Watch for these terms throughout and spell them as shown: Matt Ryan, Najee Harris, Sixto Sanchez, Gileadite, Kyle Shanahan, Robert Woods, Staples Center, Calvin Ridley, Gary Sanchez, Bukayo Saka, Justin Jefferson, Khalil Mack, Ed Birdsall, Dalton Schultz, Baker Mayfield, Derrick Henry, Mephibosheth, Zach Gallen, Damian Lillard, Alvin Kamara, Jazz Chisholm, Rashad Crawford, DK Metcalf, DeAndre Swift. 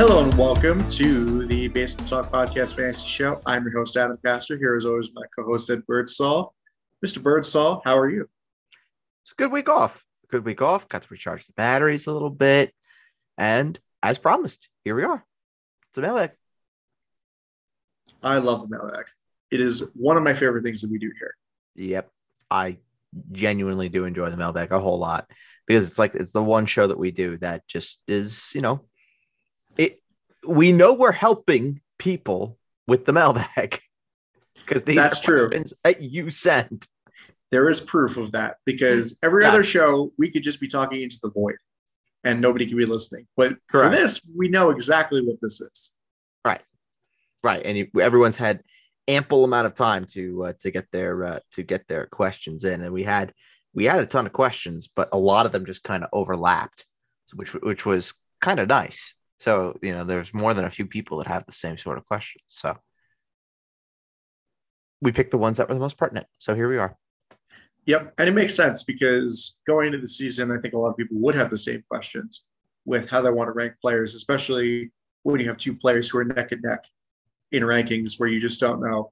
Hello and welcome to the Baseball Talk Podcast Fantasy Show. I'm your host, Adam Pastor. Here, as always, my co-host, Ed Birdsall. Mr. Birdsall, how are you? It's a good week off. Got to recharge the batteries a little bit. And as promised, here we are. It's a mailbag. I love the mailbag. It is one of my favorite things that we do here. Yep. I genuinely do enjoy the mailbag a whole lot because it's the one show that we do that just is, you know, we know we're helping people with the mailbag because these are questions that you sent. There is proof of that because every other show we could just be talking into the void and nobody could be listening. But for this, we know exactly what this is. Right. And everyone's had ample amount of time to get their questions in. And we had a ton of questions, but a lot of them just kind of overlapped, which was kind of nice. So, you know, there's more than a few people that have the same sort of questions. So we picked the ones that were the most pertinent. So here we are. Yep. And it makes sense because going into the season, I think a lot of people would have the same questions with how they want to rank players, especially when you have two players who are neck and neck in rankings where you just don't know,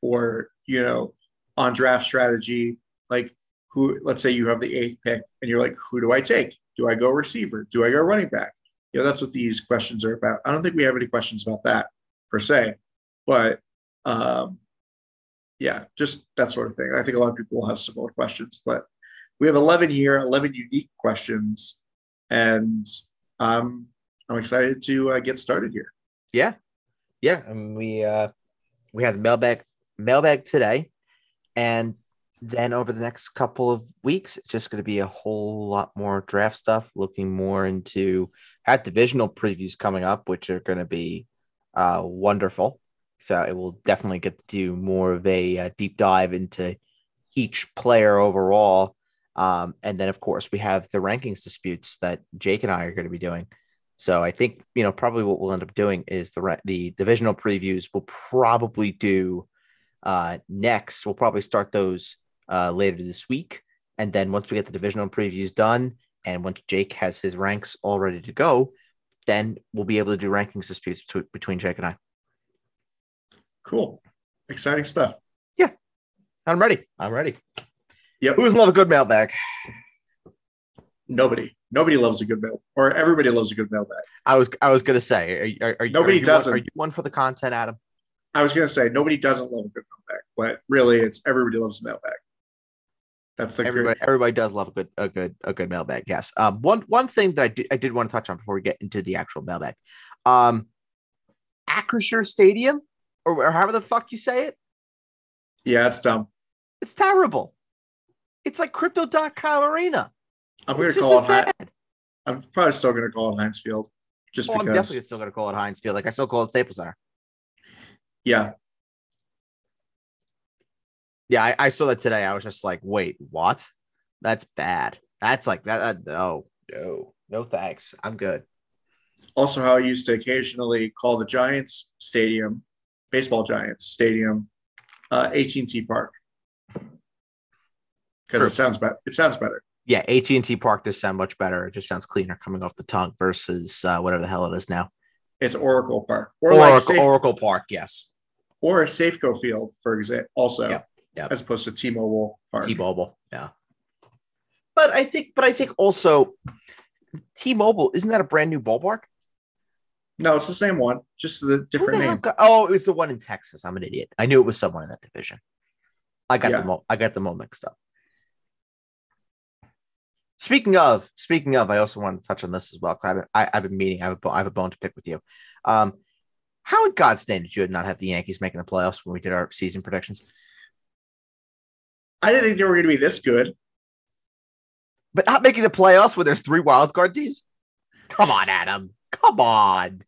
or, you know, on draft strategy, like who, let's say you have the 8th pick and you're like, who do I take? Do I go receiver? Do I go running back? You know, that's what these questions are about. I don't think we have any questions about that per se, but just that sort of thing. I think a lot of people will have similar questions, but we have 11 here, 11 unique questions, and I'm excited to get started here. Yeah. And we have the mailbag today, and then over the next couple of weeks, it's just going to be a whole lot more draft stuff, looking more into our divisional previews coming up, which are going to be wonderful. So it will definitely get to do more of a deep dive into each player overall. And then, of course, we have the rankings disputes that Jake and I are going to be doing. So I think, you know, probably what we'll end up doing is the divisional previews we'll probably do next. We'll probably start those later this week, and then once we get the divisional previews done, and once Jake has his ranks all ready to go, then we'll be able to do rankings disputes between Jake and I. Cool, exciting stuff. Yeah, I'm ready. Yep. Who doesn't love a good mailbag? Nobody loves a good mail, or everybody loves a good mailbag. I was gonna say, are you one for the content, Adam? I was going to say, nobody doesn't love a good mailbag, but really it's everybody loves a mailbag. That's the everybody does love a good mailbag. Yes. One thing that I did want to touch on before we get into the actual mailbag, Acrisure Stadium, or however the fuck you say it. Yeah, it's dumb. It's terrible. It's like Crypto.com Arena. I'm going to call it I'm probably still going to call it Heinz Field. Just because. I'm definitely still going to call it Heinz Field. Like I still call it Staples Center. Yeah. I saw that today. I was just like, wait, what? That's bad. That's like that. No, thanks. I'm good. Also, how I used to occasionally call the Giants Stadium, baseball Giants Stadium, AT&T Park, because it sounds better. Yeah, AT&T Park does sound much better. It just sounds cleaner coming off the tongue versus whatever the hell it is now. It's Oracle Park, Oracle Park, yes. Or a Safeco Field, for example, also, yep. As opposed to T-Mobile Park. T-Mobile, yeah. But I think also T-Mobile, isn't that a brand new ballpark? No, it's the same one, just the different name. It was the one in Texas. I'm an idiot. I knew it was someone in that division. I got them all mixed up. Speaking of, I also want to touch on this as well. I have a bone to pick with you. How in God's name did you not have the Yankees making the playoffs when we did our season predictions? I didn't think they were going to be this good. But not making the playoffs when there's 3 wildcard teams? Come on, Adam. Come on.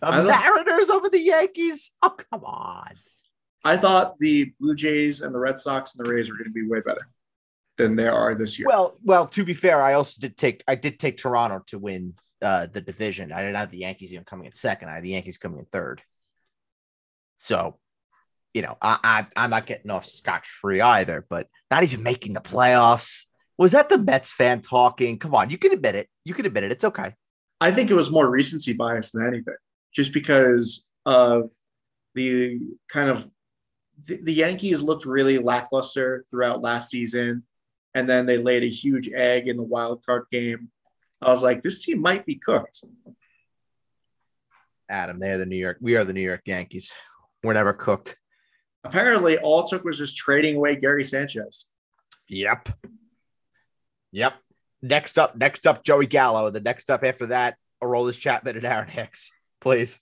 The Mariners over the Yankees? Oh, come on. I thought the Blue Jays and the Red Sox and the Rays were going to be way better than they are this year. Well, to be fair, I also did take Toronto to win the division. I didn't have the Yankees even coming in second. I had the Yankees coming in third. So, you know, I'm not getting off scotch-free either, but not even making the playoffs. Was that the Mets fan talking? Come on, you can admit it. It's okay. I think it was more recency bias than anything, just because of the kind of the Yankees looked really lackluster throughout last season, and then they laid a huge egg in the wild card game. I was like, this team might be cooked. Adam, we are the New York Yankees. We're never cooked. Apparently, all it took was just trading away Gary Sanchez. Yep. Next up, Joey Gallo. The next up after that, Aroldis Chapman and Aaron Hicks, please.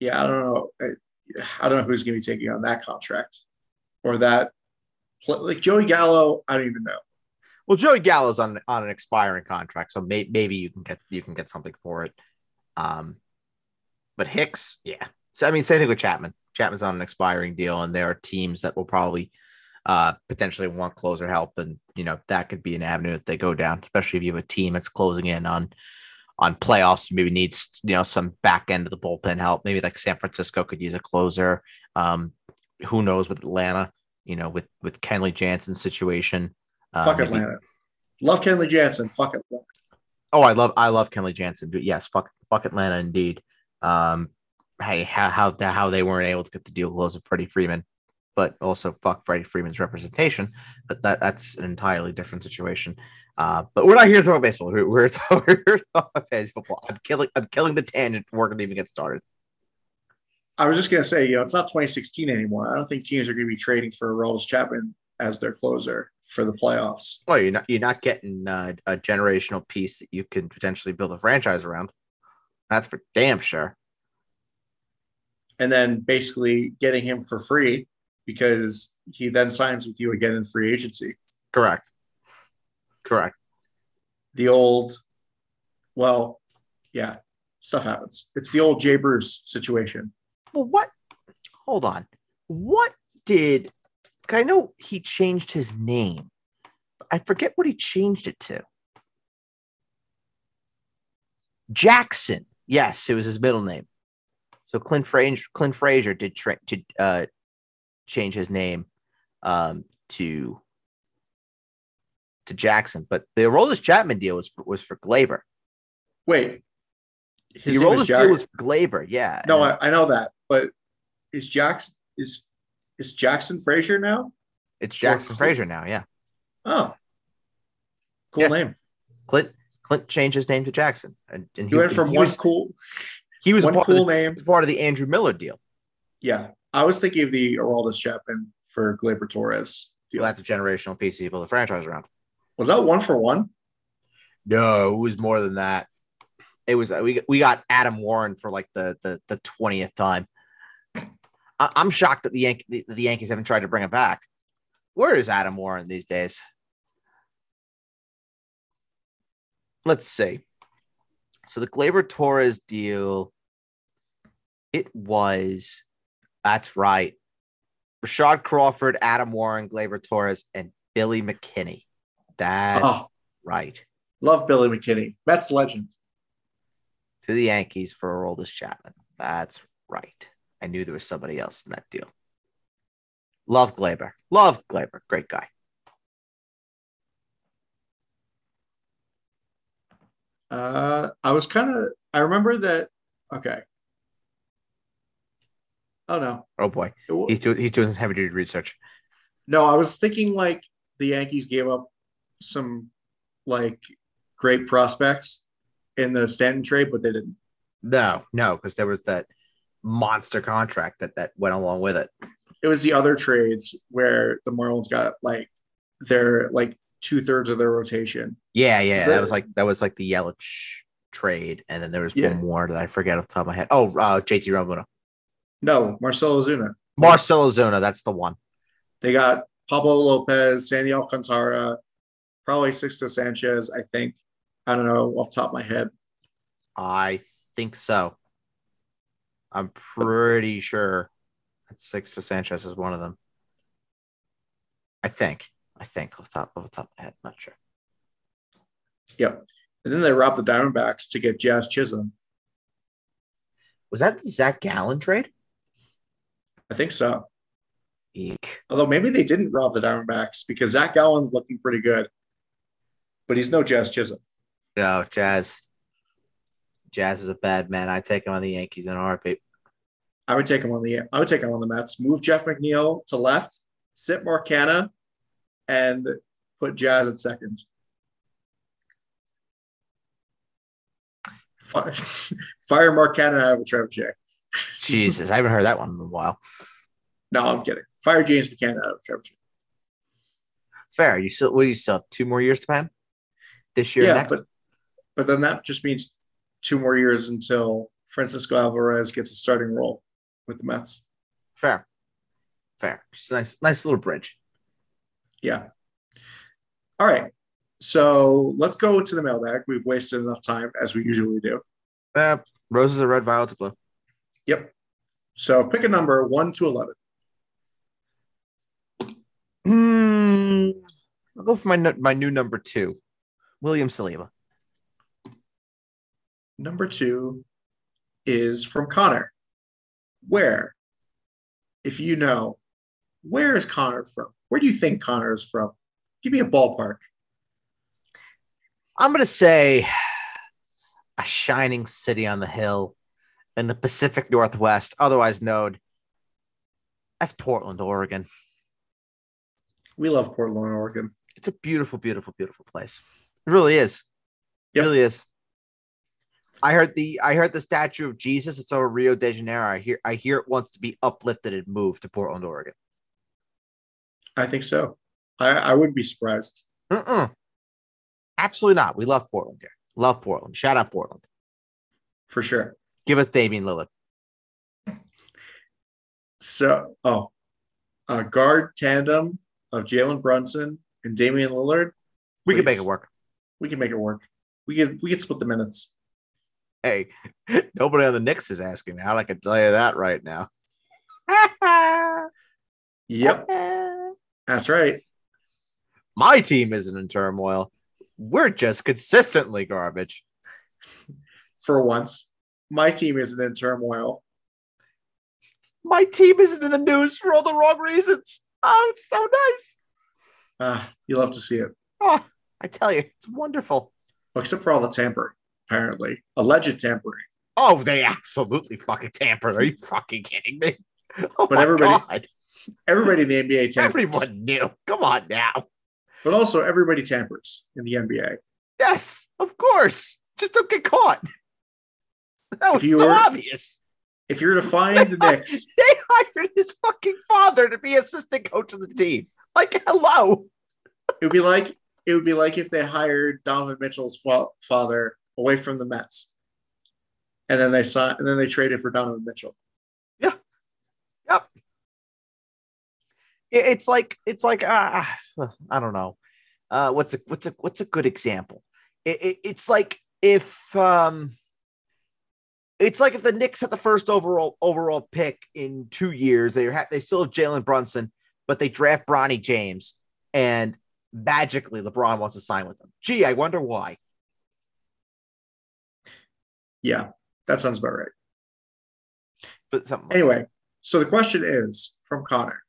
Yeah, I don't know. I don't know who's going to be taking on that contract or that. Like Joey Gallo, I don't even know. Well, Joey Gallo's on an expiring contract, so maybe you can get something for it. But Hicks, yeah. So I mean, same thing with Chapman. Chapman's on an expiring deal, and there are teams that will probably potentially want closer help, and that could be an avenue that they go down, especially if you have a team that's closing in on playoffs, maybe needs some back end of the bullpen help. Maybe like San Francisco could use a closer. Who knows with Atlanta? With Kenley Jansen's situation. Fuck Atlanta. Love Kenley Jansen. Fuck Atlanta. Oh, I love Kenley Jansen. But yes, fuck Atlanta indeed. Hey, how they weren't able to get the deal closed with Freddie Freeman, but also fuck Freddie Freeman's representation. But that's an entirely different situation. But we're not here to talk about baseball. We're here to talk about fantasy football. I'm killing the tangent before we can even get started. I was just going to say, it's not 2016 anymore. I don't think teams are going to be trading for Aroldis Chapman as their closer for the playoffs. Well, you're not getting a generational piece that you can potentially build a franchise around. That's for damn sure. And then basically getting him for free because he then signs with you again in free agency. Correct. Stuff happens. It's the old Jay Bruce situation. Well, hold on. What did, I know he changed his name. I forget what he changed it to. Jackson. Yes, it was his middle name. So Clint Frazier did change his name to Jackson. But the Aroldis Chapman deal was for Gleyber. Wait. His name Aroldis deal was for Gleyber. Yeah. No, I know that. But is Jackson Frazier now? It's Jackson Frazier now, yeah. Oh. Cool name. Clint changed his name to Jackson. And he went from he was part of the Andrew Miller deal. Yeah. I was thinking of the Aroldis Chapman for Gleyber Torres deal. Well, that's a generational piece to build the franchise around. Was that 1-for-1? No, it was more than that. It was we got Adam Warren for like the 20th time. I'm shocked that the Yankees haven't tried to bring him back. Where is Adam Warren these days? Let's see. So the Gleyber Torres deal, that's right. Rashad Crawford, Adam Warren, Gleyber Torres, and Billy McKinney. That's right. Love Billy McKinney. Mets legend. To the Yankees for Aroldis Chapman. That's right. I knew there was somebody else in that deal. Love Gleyber. Great guy. I remember that. Okay. Oh, no. Oh, boy. He's doing some heavy-duty research. No, I was thinking, like, the Yankees gave up some, like, great prospects in the Stanton trade, but they didn't. No, because there was that monster contract that went along with it. It was the other trades where the Marlins got like their like 2/3 of their rotation. Yeah. That was like the Yelich trade, and then there was one more that I forget off the top of my head. Oh, JT Realmuto. No, Marcell Ozuna. Marcell Ozuna, that's the one. They got Pablo Lopez, Sandy Alcantara, probably Sixto Sanchez. I think. I don't know off the top of my head. I think so. I'm pretty sure that Sixto Sanchez is one of them. I think off the top of my head. Not sure. Yep. And then they robbed the Diamondbacks to get Jazz Chisholm. Was that the Zach Gallen trade? I think so. Eek. Although maybe they didn't rob the Diamondbacks because Zach Gallen's looking pretty good. but he's no Jazz Chisholm. No, Jazz is a bad man. I take him on the Yankees in a heartbeat. I would take him on the Mets. Move Jeff McNeil to left, sit Marcana, and put Jazz at second. Fire Marcana and I have a Trevor Jack. Jesus, I haven't heard that one in a while. No, I'm kidding. Fire James McCann out of Trevor. Fair. You still have 2 more years to pay him? This year, yeah, next? But then that just means 2 more years until Francisco Alvarez gets a starting role with the Mets. Fair. Just a nice little bridge. Yeah. All right. So let's go to the mailbag. We've wasted enough time, as we usually do. Roses are red, violets are blue. Yep. So pick a number 1 to 11. I'll go for my new number 2, William Saliba. Number 2 is from Connor. Where? If you know, where is Connor from? Where do you think Connor is from? Give me a ballpark. I'm going to say a shining city on the hill in the Pacific Northwest, otherwise known as Portland, Oregon. We love Portland, Oregon. It's a beautiful, beautiful, beautiful place. It really is. Yep. It really is. I heard the statue of Jesus. It's over Rio de Janeiro. I hear it wants to be uplifted and moved to Portland, Oregon. I think so. I wouldn't be surprised. Absolutely not. We love Portland here. Love Portland. Shout out Portland. For sure. Give us Damian Lillard. So, a guard tandem of Jalen Brunson and Damian Lillard. We can make it work. We can split the minutes. Hey, nobody on the Knicks is asking out. I can tell you that right now. Yep. That's right. My team isn't in turmoil. We're just consistently garbage. For once. My team isn't in turmoil. My team isn't in the news for all the wrong reasons. Oh, it's so nice. You love to see it. Oh, I tell you, it's wonderful. Except for all the tampering, apparently. Alleged tampering. Oh, they absolutely fucking tampered. Are you fucking kidding me? Oh, but everybody in the NBA tampers. Everyone knew. Come on now. But also, everybody tampers in the NBA. Yes, of course. Just don't get caught. That was so obvious. If you're to find the Knicks. They hired his fucking father to be assistant coach of the team. Like, hello. It would be like if they hired Donovan Mitchell's father away from the Mets. And then they traded for Donovan Mitchell. Yeah. Yep. It's like I don't know. What's a good example? It's like if the Knicks had the first overall pick in 2 years, they still have Jalen Brunson, but they draft Bronny James, and magically LeBron wants to sign with them. Gee, I wonder why. Yeah, that sounds about right. But so the question is from Connor.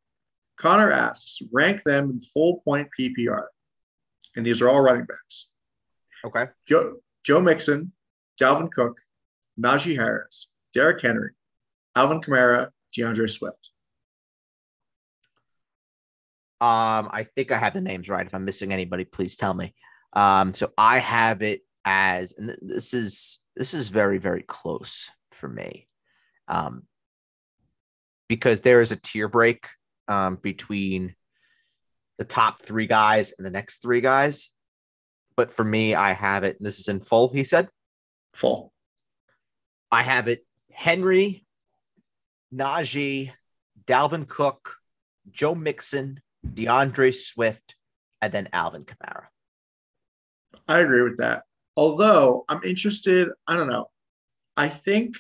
Connor asks, rank them in full point PPR, and these are all running backs. Okay. Joe Mixon, Dalvin Cook, Najee Harris, Derrick Henry, Alvin Kamara, DeAndre Swift. I think I have the names right. If I'm missing anybody, please tell me. So I have it as, and this is very, very close for me, because there is a tier break between the top 3 guys and the next 3 guys. But for me, I have it. And this is in full. He said full. I have it Henry, Najee, Dalvin Cook, Joe Mixon, DeAndre Swift, and then Alvin Kamara. I agree with that. Although I'm interested, I don't know. I think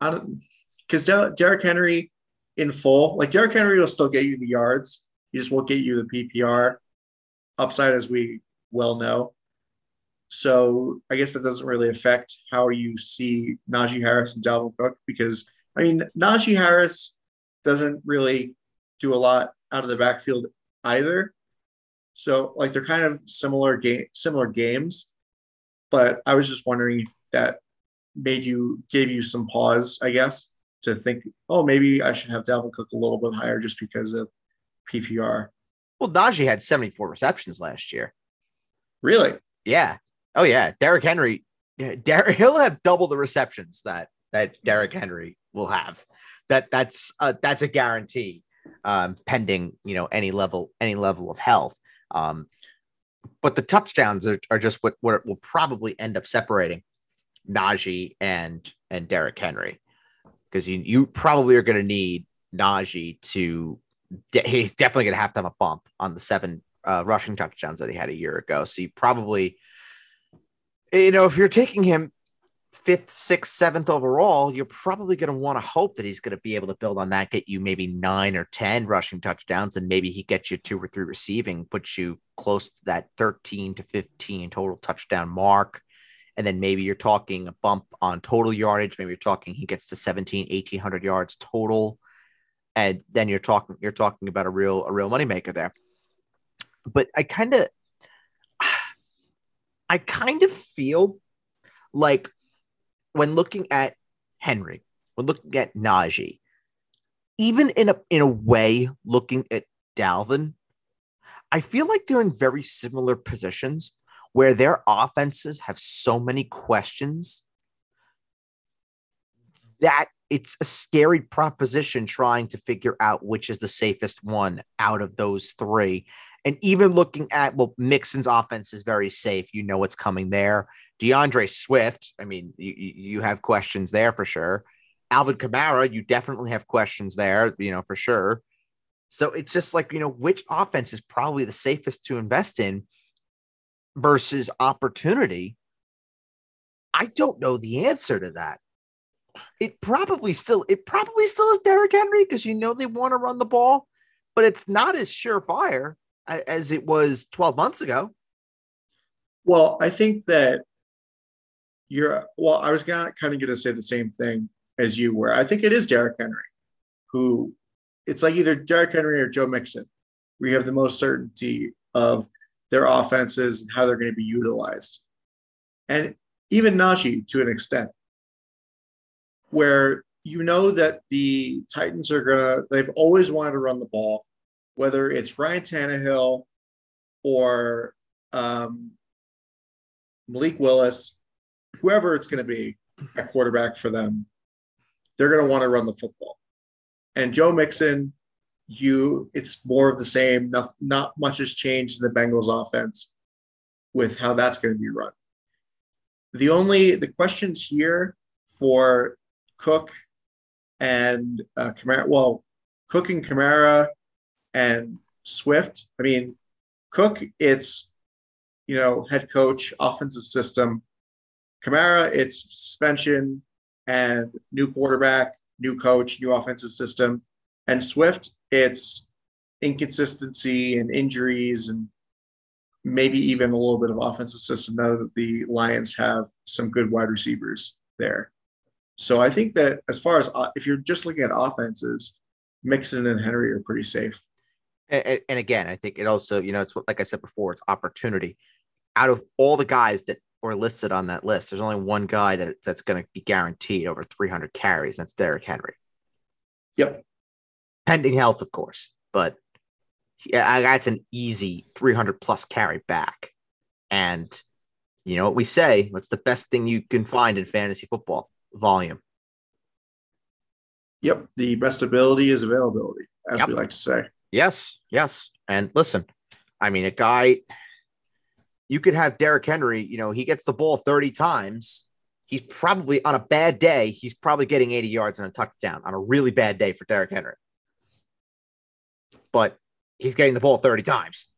because Derrick Henry in full, like Derrick Henry will still get you the yards. He just won't get you the PPR upside, as we well know. So I guess that doesn't really affect how you see Najee Harris and Dalvin Cook because, I mean, Najee Harris doesn't really do a lot out of the backfield either. So like they're kind of similar games, but I was just wondering if that gave you some pause, I guess, to think, oh, maybe I should have Dalvin Cook a little bit higher just because of PPR. Well, Najee had 74 receptions last year. Really? Yeah. Oh yeah. Derrick Henry, he'll have double the receptions that Derrick Henry will have. That's a guarantee, pending, any level of health. But the touchdowns are just what will probably end up separating Najee and Derrick Henry, because you probably are going to need Najee he's definitely going to have a bump on the 7 rushing touchdowns that he had a year ago. So you probably, if you're taking him 5th, 6th, 7th overall, you're probably going to want to hope that he's going to be able to build on that, get you maybe 9 or 10 rushing touchdowns, and maybe he gets you 2 or 3 receiving, puts you close to that 13 to 15 total touchdown mark. And then maybe you're talking a bump on total yardage. Maybe you're talking he gets to 1,800 yards total. And then you're talking about a real moneymaker there. But I kind of feel like when looking at Henry, when looking at Najee, even in a way looking at Dalvin, I feel like they're in very similar positions where their offenses have so many questions that it's a scary proposition trying to figure out which is the safest one out of those three. And even looking at, Mixon's offense is very safe. You know what's coming there. DeAndre Swift, I mean, you have questions there for sure. Alvin Kamara, you definitely have questions there, for sure. So it's just like, which offense is probably the safest to invest in versus opportunity. I don't know the answer to that. It probably still is Derrick Henry, because they want to run the ball, but it's not as surefire as it was 12 months ago. Well, I think that I was going to say the same thing as you were. I think it is Derrick Henry, who it's like either Derrick Henry or Joe Mixon, where you have the most certainty of their offenses and how they're going to be utilized. And even Najee to an extent, where that the Titans they've always wanted to run the ball, whether it's Ryan Tannehill or Malik Willis, whoever it's going to be a quarterback for them, they're going to want to run the football. And Joe Mixon, it's more of the same. Not much has changed in the Bengals offense with how that's going to be run. The questions here for Cook and Kamara, Cook and Kamara and Swift. I mean, Cook, it's, head coach, offensive system. Kamara, it's suspension and new quarterback, new coach, new offensive system. And Swift, it's inconsistency and injuries and maybe even a little bit of offensive system, now that the Lions have some good wide receivers there. So I think that as far as if you're just looking at offenses, Mixon and Henry are pretty safe. And again, I think it also, it's like I said before, it's opportunity. Out of all the guys that were listed on that list, there's only one guy that's going to be guaranteed over 300 carries. And that's Derrick Henry. Yep. Pending health, of course. But yeah, that's an easy 300 plus carry back. And you know what we say, what's the best thing you can find in fantasy football? Volume. Yep. The best ability is availability, as we like to say. Yes, yes. And listen, I mean, a guy, you could have Derrick Henry, he gets the ball 30 times. He's probably, on a bad day, he's probably getting 80 yards and a touchdown on a really bad day for Derrick Henry. But he's getting the ball 30 times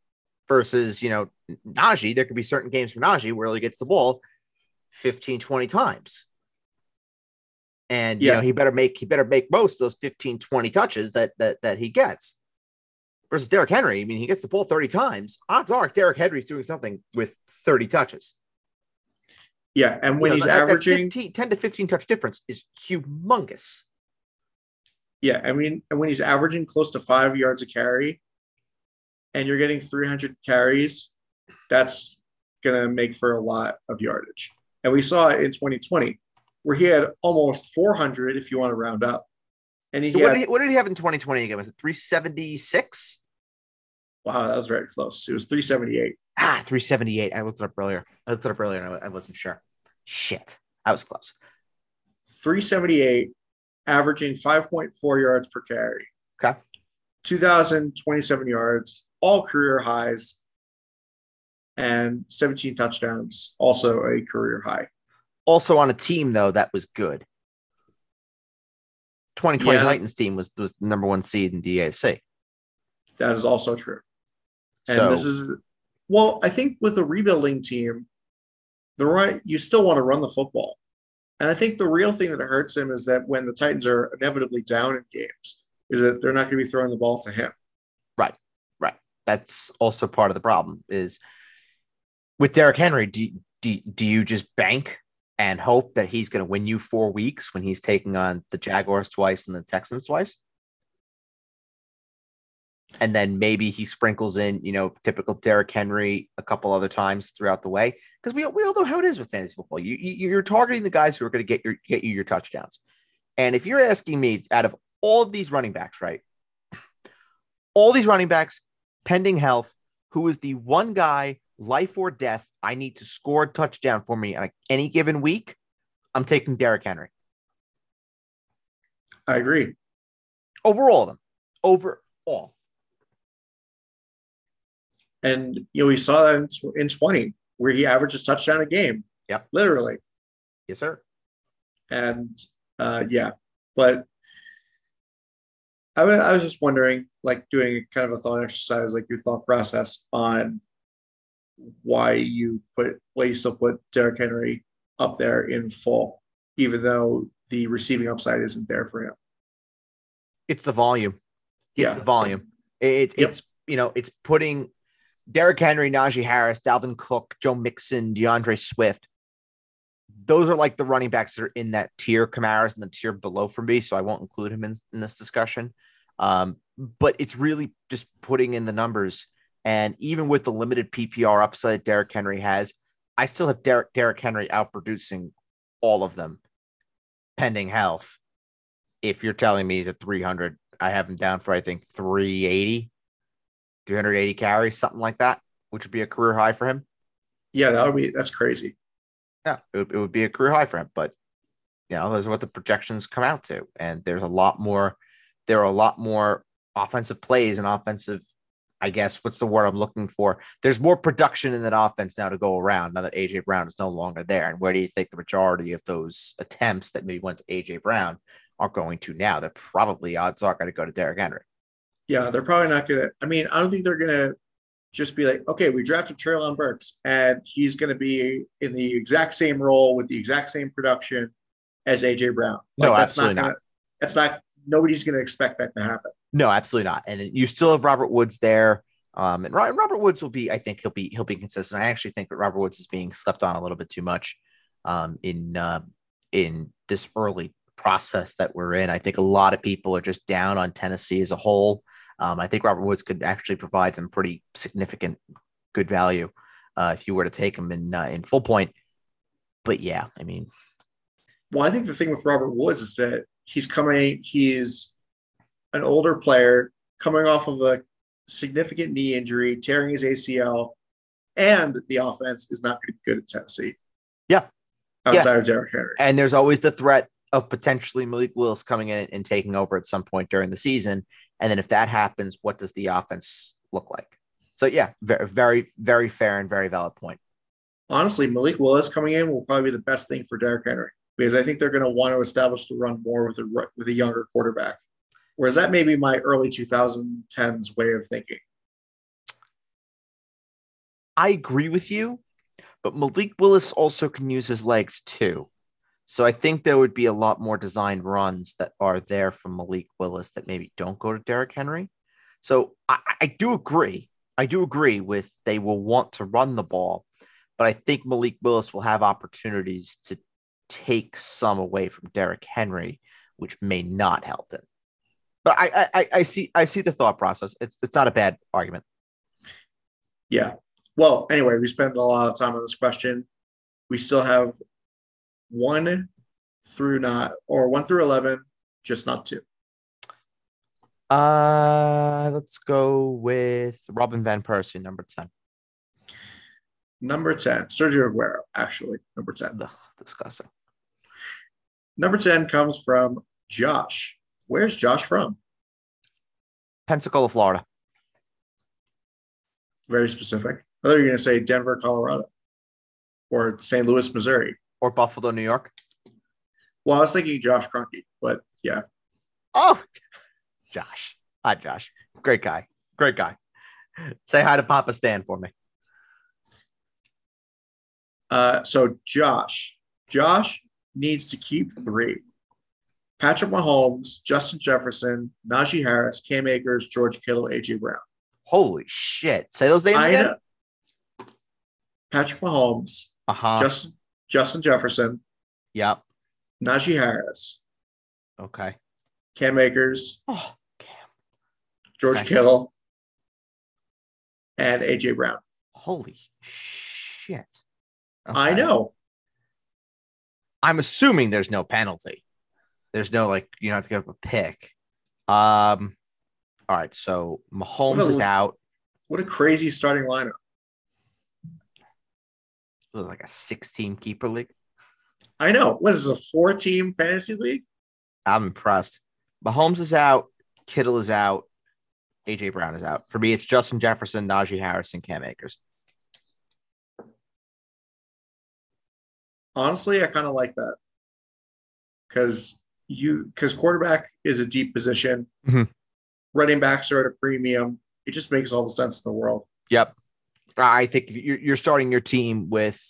versus, Najee. There could be certain games for Najee where he gets the ball 15, 20 times. And, he better make most of those 15, 20 touches that he gets. Versus Derrick Henry, I mean, he gets the ball 30 times. Odds are Derrick Henry's doing something with 30 touches. Yeah, and when he's averaging 10 to 15 touch difference is humongous. Yeah, I mean, and when he's averaging close to 5 yards a carry, and you're getting 300 carries, that's going to make for a lot of yardage. And we saw it in 2020 where he had almost 400 if you want to round up. And what did he have in 2020 again? Was it 376? Wow, that was very close. It was 378. 378. I looked it up earlier and I wasn't sure. Shit. I was close. 378, averaging 5.4 yards per carry. Okay. 2,027 yards, all career highs, and 17 touchdowns, also a career high. Also on a team, though, that was good. 2020 Titans team was the number one seed in the AFC. That is also true. And I think with a rebuilding team, you still want to run the football. And I think the real thing that hurts him is that when the Titans are inevitably down in games, is that they're not going to be throwing the ball to him. Right. That's also part of the problem is with Derrick Henry, do you just bank and hope that he's going to win you 4 weeks when he's taking on the Jaguars twice and the Texans twice? And then maybe he sprinkles in, typical Derrick Henry a couple other times throughout the way. Because we all know how it is with fantasy football. You're targeting the guys who are going to get you your touchdowns. And if you're asking me, out of all of these running backs, right? All these running backs, pending health, who is the one guy, life or death, I need to score a touchdown for me on any given week, I'm taking Derrick Henry. I agree. Overall. And, we saw that in 20 where he averaged a touchdown a game. Yep. Literally. Yes, sir. And, but I was just wondering, doing kind of a thought exercise, your thought process on why you still put Derrick Henry up there in full, even though the receiving upside isn't there for him. It's the volume. It's putting Derrick Henry, Najee Harris, Dalvin Cook, Joe Mixon, DeAndre Swift. Those are the running backs that are in that tier. Kamara's in the tier below for me, so I won't include him in this discussion. But it's really just putting in the numbers. And even with the limited PPR upside Derrick Henry has, I still have Derrick Henry outproducing all of them, pending health. If you're telling me that 300, I have him down for, I think, 380 carries, something like that, which would be a career high for him. Yeah, that's crazy. Yeah, it would be a career high for him, but those are what the projections come out to. And there are a lot more offensive plays and offensive, I guess, what's the word I'm looking for? There's more production in that offense now to go around now that AJ Brown is no longer there. And where do you think the majority of those attempts that maybe went to AJ Brown are going to now? They're probably odds are going to go to Derrick Henry. Yeah, they're probably not going to. I mean, I don't think they're going to just be okay, we drafted Treylon Burks, and he's going to be in the exact same role with the exact same production as AJ Brown. No, that's absolutely not. Nobody's going to expect that to happen. No, absolutely not. And you still have Robert Woods there. And Robert Woods will be, I think he'll be consistent. I actually think that Robert Woods is being slept on a little bit too much in this early process that we're in. I think a lot of people are just down on Tennessee as a whole. I think Robert Woods could actually provide some pretty significant good value if you were to take him in full point. But yeah, I mean. Well, I think the thing with Robert Woods is that he's an older player coming off of a significant knee injury, tearing his ACL, and the offense is not going to be good at Tennessee. Yeah. Outside of Derrick Henry. And there's always the threat of potentially Malik Willis coming in and taking over at some point during the season. And then if that happens, what does the offense look like? So yeah, very, very, very fair and very valid point. Honestly, Malik Willis coming in will probably be the best thing for Derrick Henry because I think they're going to want to establish the run more with a younger quarterback. Whereas that may be my early 2010s way of thinking. I agree with you, but Malik Willis also can use his legs too. So I think there would be a lot more designed runs that are there from Malik Willis that maybe don't go to Derrick Henry. So I do agree. I do agree with they will want to run the ball, but I think Malik Willis will have opportunities to take some away from Derrick Henry, which may not help him. But I see the thought process. It's not a bad argument. Yeah. Well, anyway, we spent a lot of time on this question. We still have 1 through 11, just not 2. Let's go with Robin Van Persie, number 10. Number 10, Sergio Aguero, actually, number 10. Ugh, disgusting. Number 10 comes from Josh. Where's Josh from? Pensacola, Florida. Very specific. I thought you were going to say Denver, Colorado, or St. Louis, Missouri. Or Buffalo, New York. Well, I was thinking Josh Kroenke, but yeah. Oh, Josh. Hi, Josh. Great guy. Great guy. Say hi to Papa Stan for me. So Josh needs to keep 3. Patrick Mahomes, Justin Jefferson, Najee Harris, Cam Akers, George Kittle, AJ Brown. Holy shit. Say those names again. Patrick Mahomes, Justin Jefferson. Yep. Najee Harris. Okay. Cam Akers. Oh, Cam. George Kittle. And AJ Brown. Holy shit. Okay. I know. I'm assuming there's no penalty. There's no, like, you don't have to give up a pick. All right, so Mahomes is out. What a crazy starting lineup. It was like a 6-team keeper league. I know. What is this, a 4-team fantasy league? I'm impressed. Mahomes is out. Kittle is out. A.J. Brown is out. For me, it's Justin Jefferson, Najee Harris, and Cam Akers. Honestly, I kind of like that because quarterback is a deep position. Mm-hmm. Running backs are at a premium. It just makes all the sense in the world. Yep. I think you're starting your team with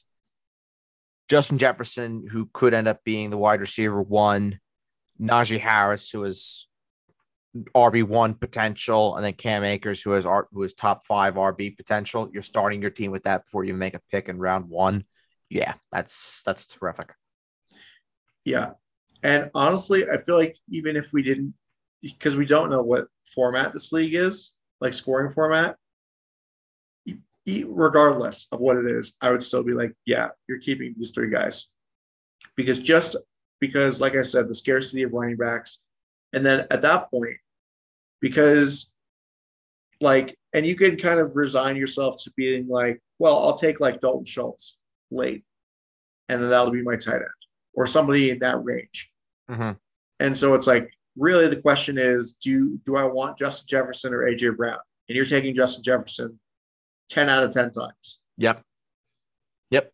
Justin Jefferson, who could end up being the wide receiver 1, Najee Harris, who is RB1 potential, and then Cam Akers, who is top 5 RB potential. You're starting your team with that before you make a pick in round 1. Yeah, that's terrific. Yeah. And honestly, I feel like even if we didn't, because we don't know what format this league is, like scoring format, regardless of what it is, I would still be like, yeah, you're keeping these 3 guys. Because like I said, the scarcity of running backs. And then at that point, and you can kind of resign yourself to being like, well, I'll take like Dalton Schultz late, and then that'll be my tight end or somebody in that range. Mm-hmm. And so it's like, really, the question is, do I want Justin Jefferson or AJ Brown? And you're taking Justin Jefferson 10 out of 10 times. Yep,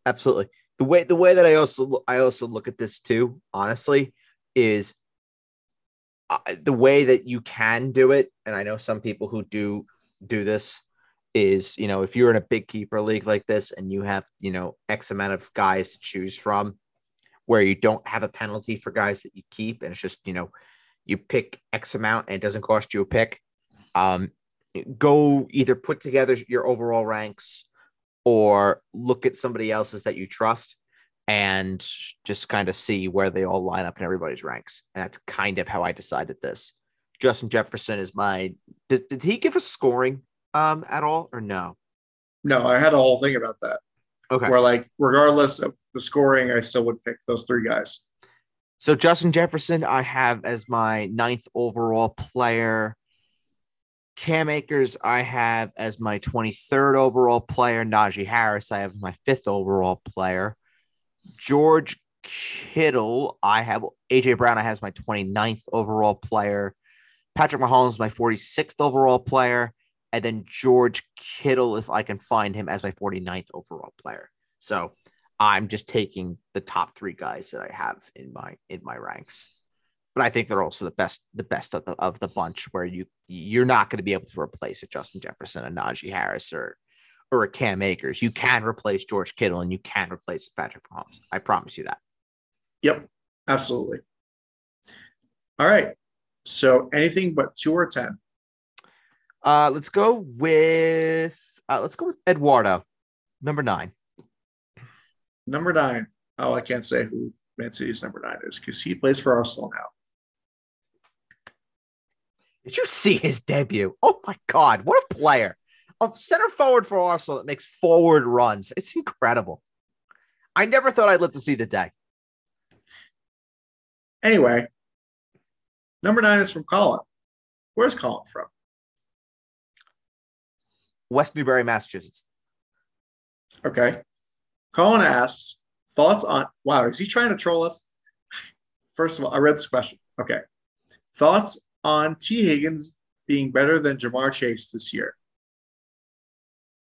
absolutely. The way that I also look at this too, honestly, is the way that you can do it. And I know some people who do this is, you know, if you're in a big keeper league like this and you have, you know, X amount of guys to choose from, where you don't have a penalty for guys that you keep, and it's just, you know, you pick X amount and it doesn't cost you a pick. Go either put together your overall ranks or look at somebody else's that you trust and just kind of see where they all line up in everybody's ranks. And that's kind of how I decided this. Justin Jefferson is my – did he give us scoring at all or no? No, I had a whole thing about that. Okay. Where, like, regardless of the scoring, I still would pick those 3 guys. So Justin Jefferson, I have as my 9th overall player. Cam Akers, I have as my 23rd overall player. Najee Harris, I have my 5th overall player. George Kittle, I have AJ Brown, I have as my 29th overall player. Patrick Mahomes, my 46th overall player. And then George Kittle, if I can find him, as my 49th overall player. So I'm just taking the top 3 guys that I have in my ranks, but I think they're also the best of the bunch. Where you're not going to be able to replace a Justin Jefferson, a Najee Harris, or a Cam Akers. You can replace George Kittle and you can replace Patrick Mahomes. I promise you that. Yep, absolutely. All right. So anything but 2 or 10. Let's go with Eduardo, number 9. Number 9. Oh, I can't say who Man City's number 9 is because he plays for Arsenal now. Did you see his debut? Oh, my God. What a player. a center forward for Arsenal that makes forward runs. It's incredible. I never thought I'd live to see the day. Anyway, number 9 is from Colin. Where's Colin from? West Newbury, Massachusetts. Okay. Colin asks, thoughts on... Wow, is he trying to troll us? First of all, I read this question. Okay. Thoughts on T. Higgins being better than Ja'Marr Chase this year?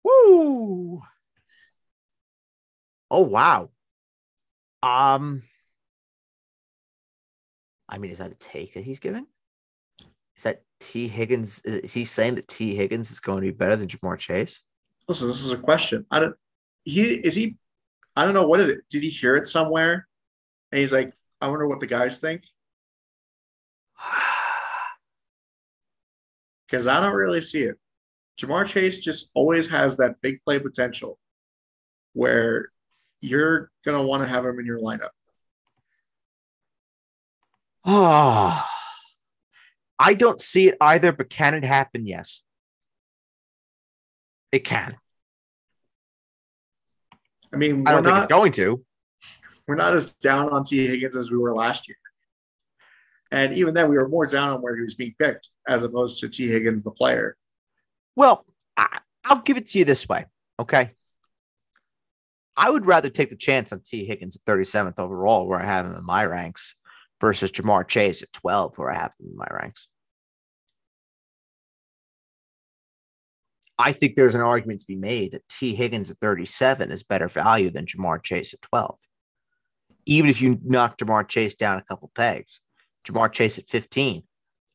Woo! Oh, wow. I mean, is that a take that he's given? Is that T. Higgins? Is he saying that T. Higgins is going to be better than Ja'Marr Chase? Listen, this is a question. I don't know what it is. Did he hear it somewhere? And he's like, I wonder what the guys think. Because I don't really see it. Ja'Marr Chase just always has that big play potential where you're going to want to have him in your lineup. Oh, I don't see it either, but can it happen? Yes. It can. I mean, I don't think it's going to. We're not as down on T. Higgins as we were last year. And even then, we were more down on where he was being picked as opposed to T. Higgins, the player. Well, I'll give it to you this way, okay? I would rather take the chance on T. Higgins at 37th overall, where I have him in my ranks, versus Ja'Marr Chase at 12, where I have him in my ranks. I think there's an argument to be made that T. Higgins at 37 is better value than Ja'Marr Chase at 12. Even if you knock Ja'Marr Chase down a couple pegs, Ja'Marr Chase at 15,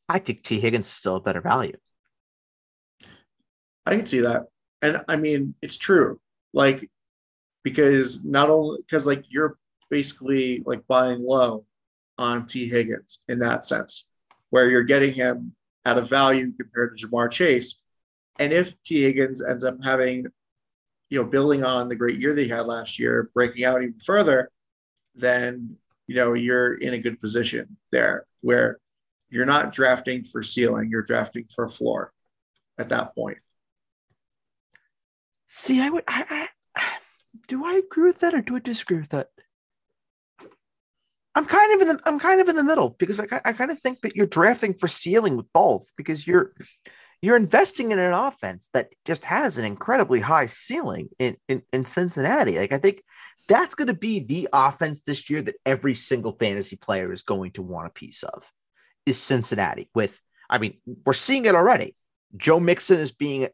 I think T. Higgins is still a better value. I can see that. And I mean, it's true. Like, because not only because like you're basically like buying low on T. Higgins in that sense, where you're getting him at a value compared to Ja'Marr Chase. And if T. Higgins ends up having, you know, building on the great year that he had last year, breaking out even further, then, you know, you're in a good position there where you're not drafting for ceiling, you're drafting for floor at that point. See, do I agree with that or do I disagree with that? I'm kind of in the middle because I kind of think that you're drafting for ceiling with both because you're investing in an offense that just has an incredibly high ceiling in Cincinnati. Like, I think that's going to be the offense this year that every single fantasy player is going to want a piece of is Cincinnati with, I mean, we're seeing it already. Joe Mixon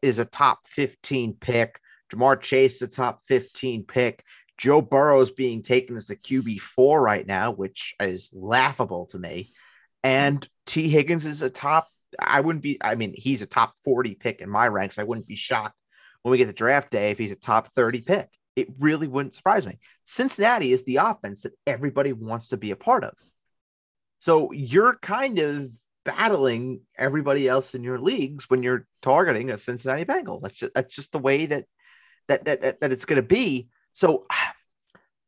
is a top 15 pick. Ja'Marr Chase is a top 15 pick. Joe Burrow is being taken as the QB4 right now, which is laughable to me. And T. Higgins is a top, he's a top 40 pick in my ranks. I wouldn't be shocked when we get to draft day if he's a top 30 pick. It really wouldn't surprise me. Cincinnati is the offense that everybody wants to be a part of. So you're kind of battling everybody else in your leagues when you're targeting a Cincinnati Bengal. That's just the way that it's going to be. So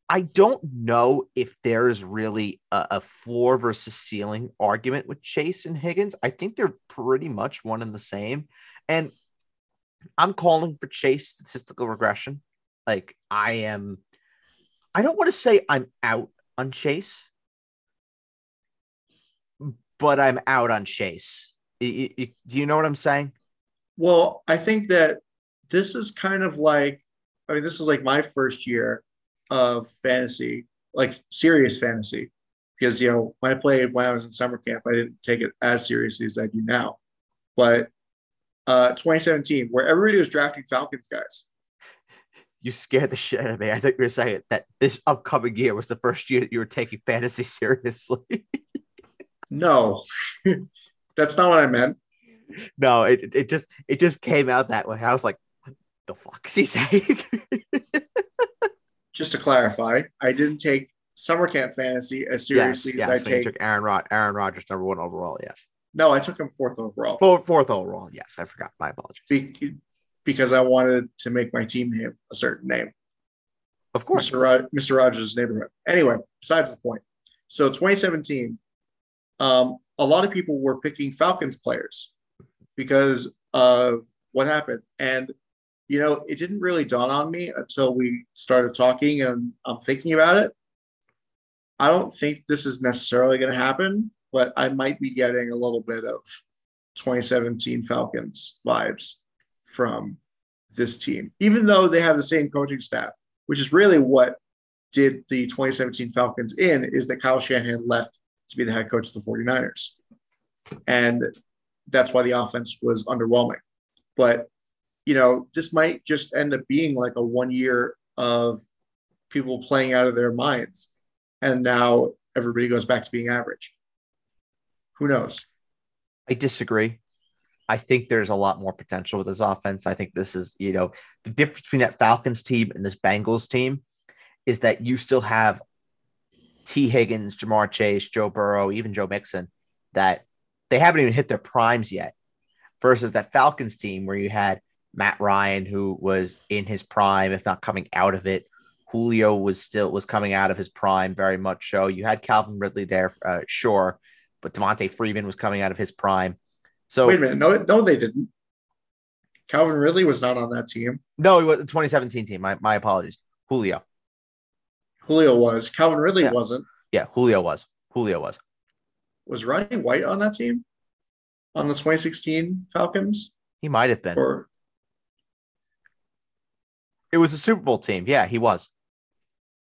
I don't know if there is really a floor versus ceiling argument with Chase and Higgins. I think they're pretty much one and the same. And I'm calling for Chase statistical regression. Like I don't want to say I'm out on Chase, but I'm out on Chase. Do you know what I'm saying? Well, I think that this is kind of like, I mean, this is like my first year of fantasy, like serious fantasy, because, you know, when I played when I was in summer camp, I didn't take it as seriously as I do now. But 2017, where everybody was drafting Falcons guys. You scared the shit out of me. I thought you were saying that this upcoming year was the first year that you were taking fantasy seriously. No, that's not what I meant. No, it just came out that way. I was like, what the fuck is he saying? Just to clarify, I didn't take summer camp fantasy as seriously as I take. Took Aaron Rodgers #1 overall, yes. No, I took him 4th overall. Fourth overall, yes. I forgot. My apologies. Because I wanted to make my team name a certain name. Of course. Mr. Rogers' neighborhood. Anyway, besides the point. So 2017, a lot of people were picking Falcons players because of what happened. And you know, it didn't really dawn on me until we started talking and I'm thinking about it. I don't think this is necessarily going to happen, but I might be getting a little bit of 2017 Falcons vibes from this team, even though they have the same coaching staff, which is really what did the 2017 Falcons in, is that Kyle Shanahan left to be the head coach of the 49ers. And that's why the offense was underwhelming. But, you know, this might just end up being like a 1 year of people playing out of their minds. And now everybody goes back to being average. Who knows? I disagree. I think there's a lot more potential with this offense. I think this is, you know, the difference between that Falcons team and this Bengals team is that you still have T. Higgins, Ja'Marr Chase, Joe Burrow, even Joe Mixon, that they haven't even hit their primes yet, versus that Falcons team where you had Matt Ryan, who was in his prime, if not coming out of it. Julio was coming out of his prime very much so. You had Calvin Ridley there, sure, but Devontae Freeman was coming out of his prime. So wait a minute. No, they didn't. Calvin Ridley was not on that team. No, it was the 2017 team. My apologies. Julio was. Calvin Ridley wasn't. Yeah, Julio was. Was Ronnie White on that team? On the 2016 Falcons? He might have been. Or... It was a Super Bowl team. Yeah, he was.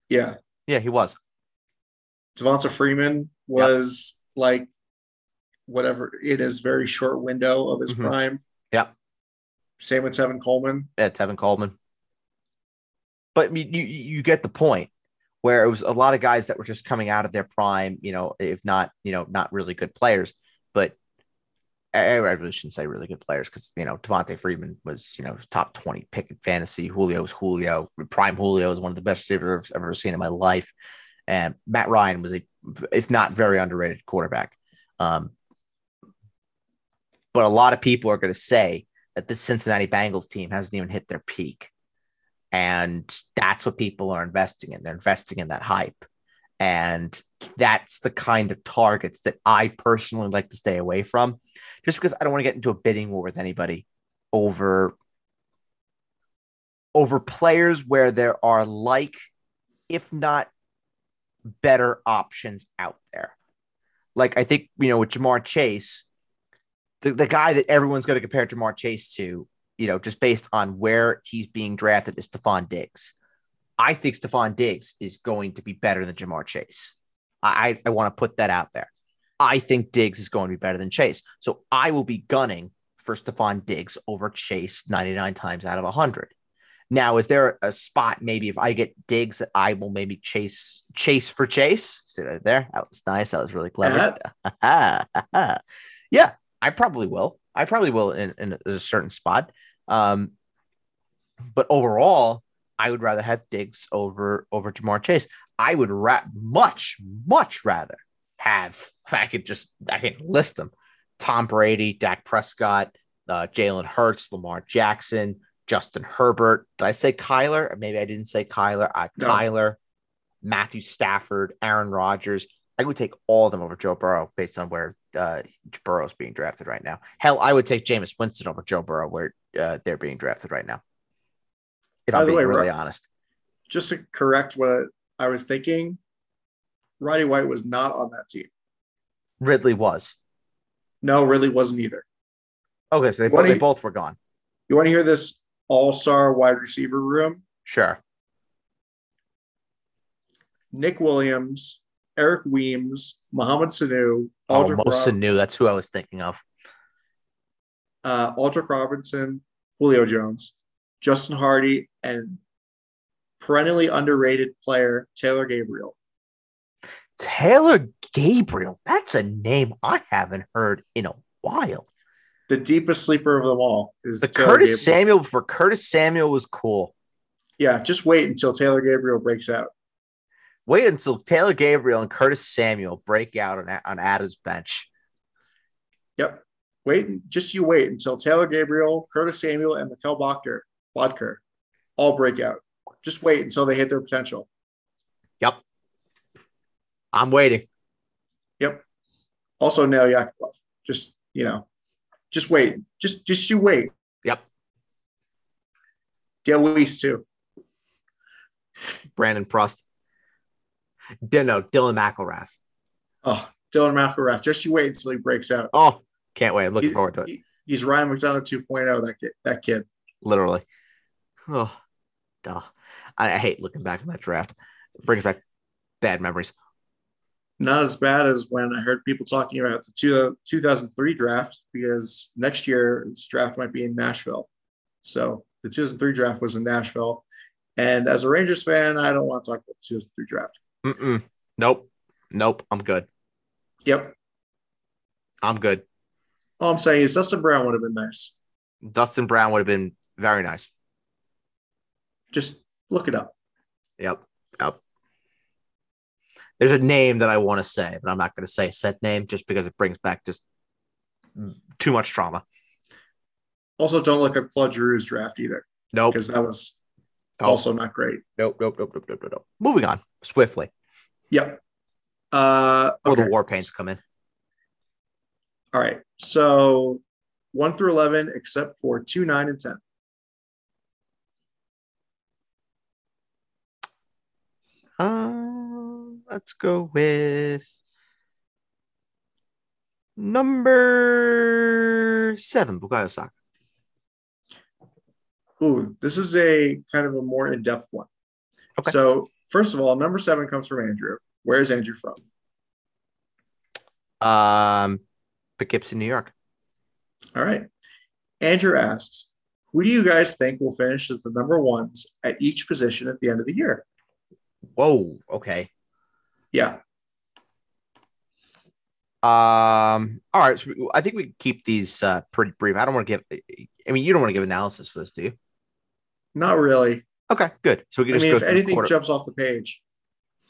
Yeah. Yeah, he was. Devonta Freeman was like whatever it is, very short window of his prime. Yeah. Same with Tevin Coleman. Yeah, Tevin Coleman. But I mean, you get the point, where it was a lot of guys that were just coming out of their prime, you know, if not, you know, not really good players. But I really shouldn't say really good players, because, you know, Devontae Freeman was, you know, top 20 pick in fantasy. Julio. Prime Julio is one of the best receivers I've ever seen in my life. And Matt Ryan was if not very underrated quarterback. But a lot of people are going to say that this Cincinnati Bengals team hasn't even hit their peak. And that's what people are investing in. They're investing in that hype. And that's the kind of targets that I personally like to stay away from, just because I don't want to get into a bidding war with anybody over players where there are, like, if not better options out there. Like, I think, you know, with Ja'Marr Chase, the guy that everyone's going to compare Ja'Marr Chase to, you know, just based on where he's being drafted, is Stephon Diggs. I think Stephon Diggs is going to be better than Ja'Marr Chase. I want to put that out there. I think Diggs is going to be better than Chase. So I will be gunning for Stephon Diggs over Chase 99 times out of 100. Now, is there a spot maybe if I get Diggs that I will maybe chase for Chase? See right there? That was nice. That was really clever. Uh-huh. Yeah, I probably will. In a certain spot. But overall, I would rather have Diggs over Ja'Marr Chase. I would much rather have, I can list them: Tom Brady, Dak Prescott, Jalen Hurts, Lamar Jackson, Justin Herbert. Did I say Kyler? Maybe I didn't say Kyler. No. Kyler, Matthew Stafford, Aaron Rodgers. I would take all of them over Joe Burrow based on where Burrow is being drafted right now. Hell, I would take Jameis Winston over Joe Burrow where they're being drafted right now. If I'm being really honest. Just to correct what I was thinking, Roddy White was not on that team. Ridley was. No, Ridley wasn't either. Okay, so they both were gone. You want to hear this all-star wide receiver room? Sure. Nick Williams, Eric Weems, Mohamed Sanu, Aldrick Sanu, that's who I was thinking of. Aldrick Robinson, Julio Jones, Justin Hardy, and perennially underrated player Taylor Gabriel. Taylor Gabriel, that's a name I haven't heard in a while. The deepest sleeper of them all is Curtis Samuel. Before Curtis Samuel was cool. Yeah, just wait until Taylor Gabriel breaks out. Wait until Taylor Gabriel and Curtis Samuel break out on Adam's bench. Yep. Wait until Taylor Gabriel, Curtis Samuel, and Mikel Bodker all break out. Just wait until they hit their potential. Yep. I'm waiting. Yep. Also, Neil Yakupov. Just wait. Just you wait. Yep. Deweese too. Brandon Prost. Dylan McElrath. Oh, Dylan McElrath. Just you wait until he breaks out. Oh, can't wait. I'm looking forward to it. He's Ryan McDonough 2.0, that kid. Literally. Oh, duh. I hate looking back on that draft. It brings back bad memories. Not as bad as when I heard people talking about the 2003 draft, because next year's draft might be in Nashville. So the 2003 draft was in Nashville. And as a Rangers fan, I don't want to talk about the 2003 draft. Mm-mm. Nope. I'm good. Yep. I'm good. All I'm saying is Dustin Brown would have been nice. Dustin Brown would have been very nice. Just look it up. Yep. There's a name that I want to say, but I'm not going to say said name just because it brings back just too much trauma. Also, don't look at Claude Giroux's draft either. Nope. Because that was also not great. Nope. Moving on swiftly. Yep. The war paints come in. All right, so 1 through 11, except for 2, 9, and 10. Let's go with number 7, Bukayo Saka. Ooh, this is a kind of a more in-depth one. Okay. So, first of all, number 7 comes from Andrew. Where is Andrew from? Poughkeepsie, New York. All right. Andrew asks, who do you guys think will finish as the number ones at each position at the end of the year? Whoa. Okay. Yeah. All right. So I think we keep these pretty brief. You don't want to give analysis for this, do you? Not really. Okay, good. So we can go if anything jumps off the page.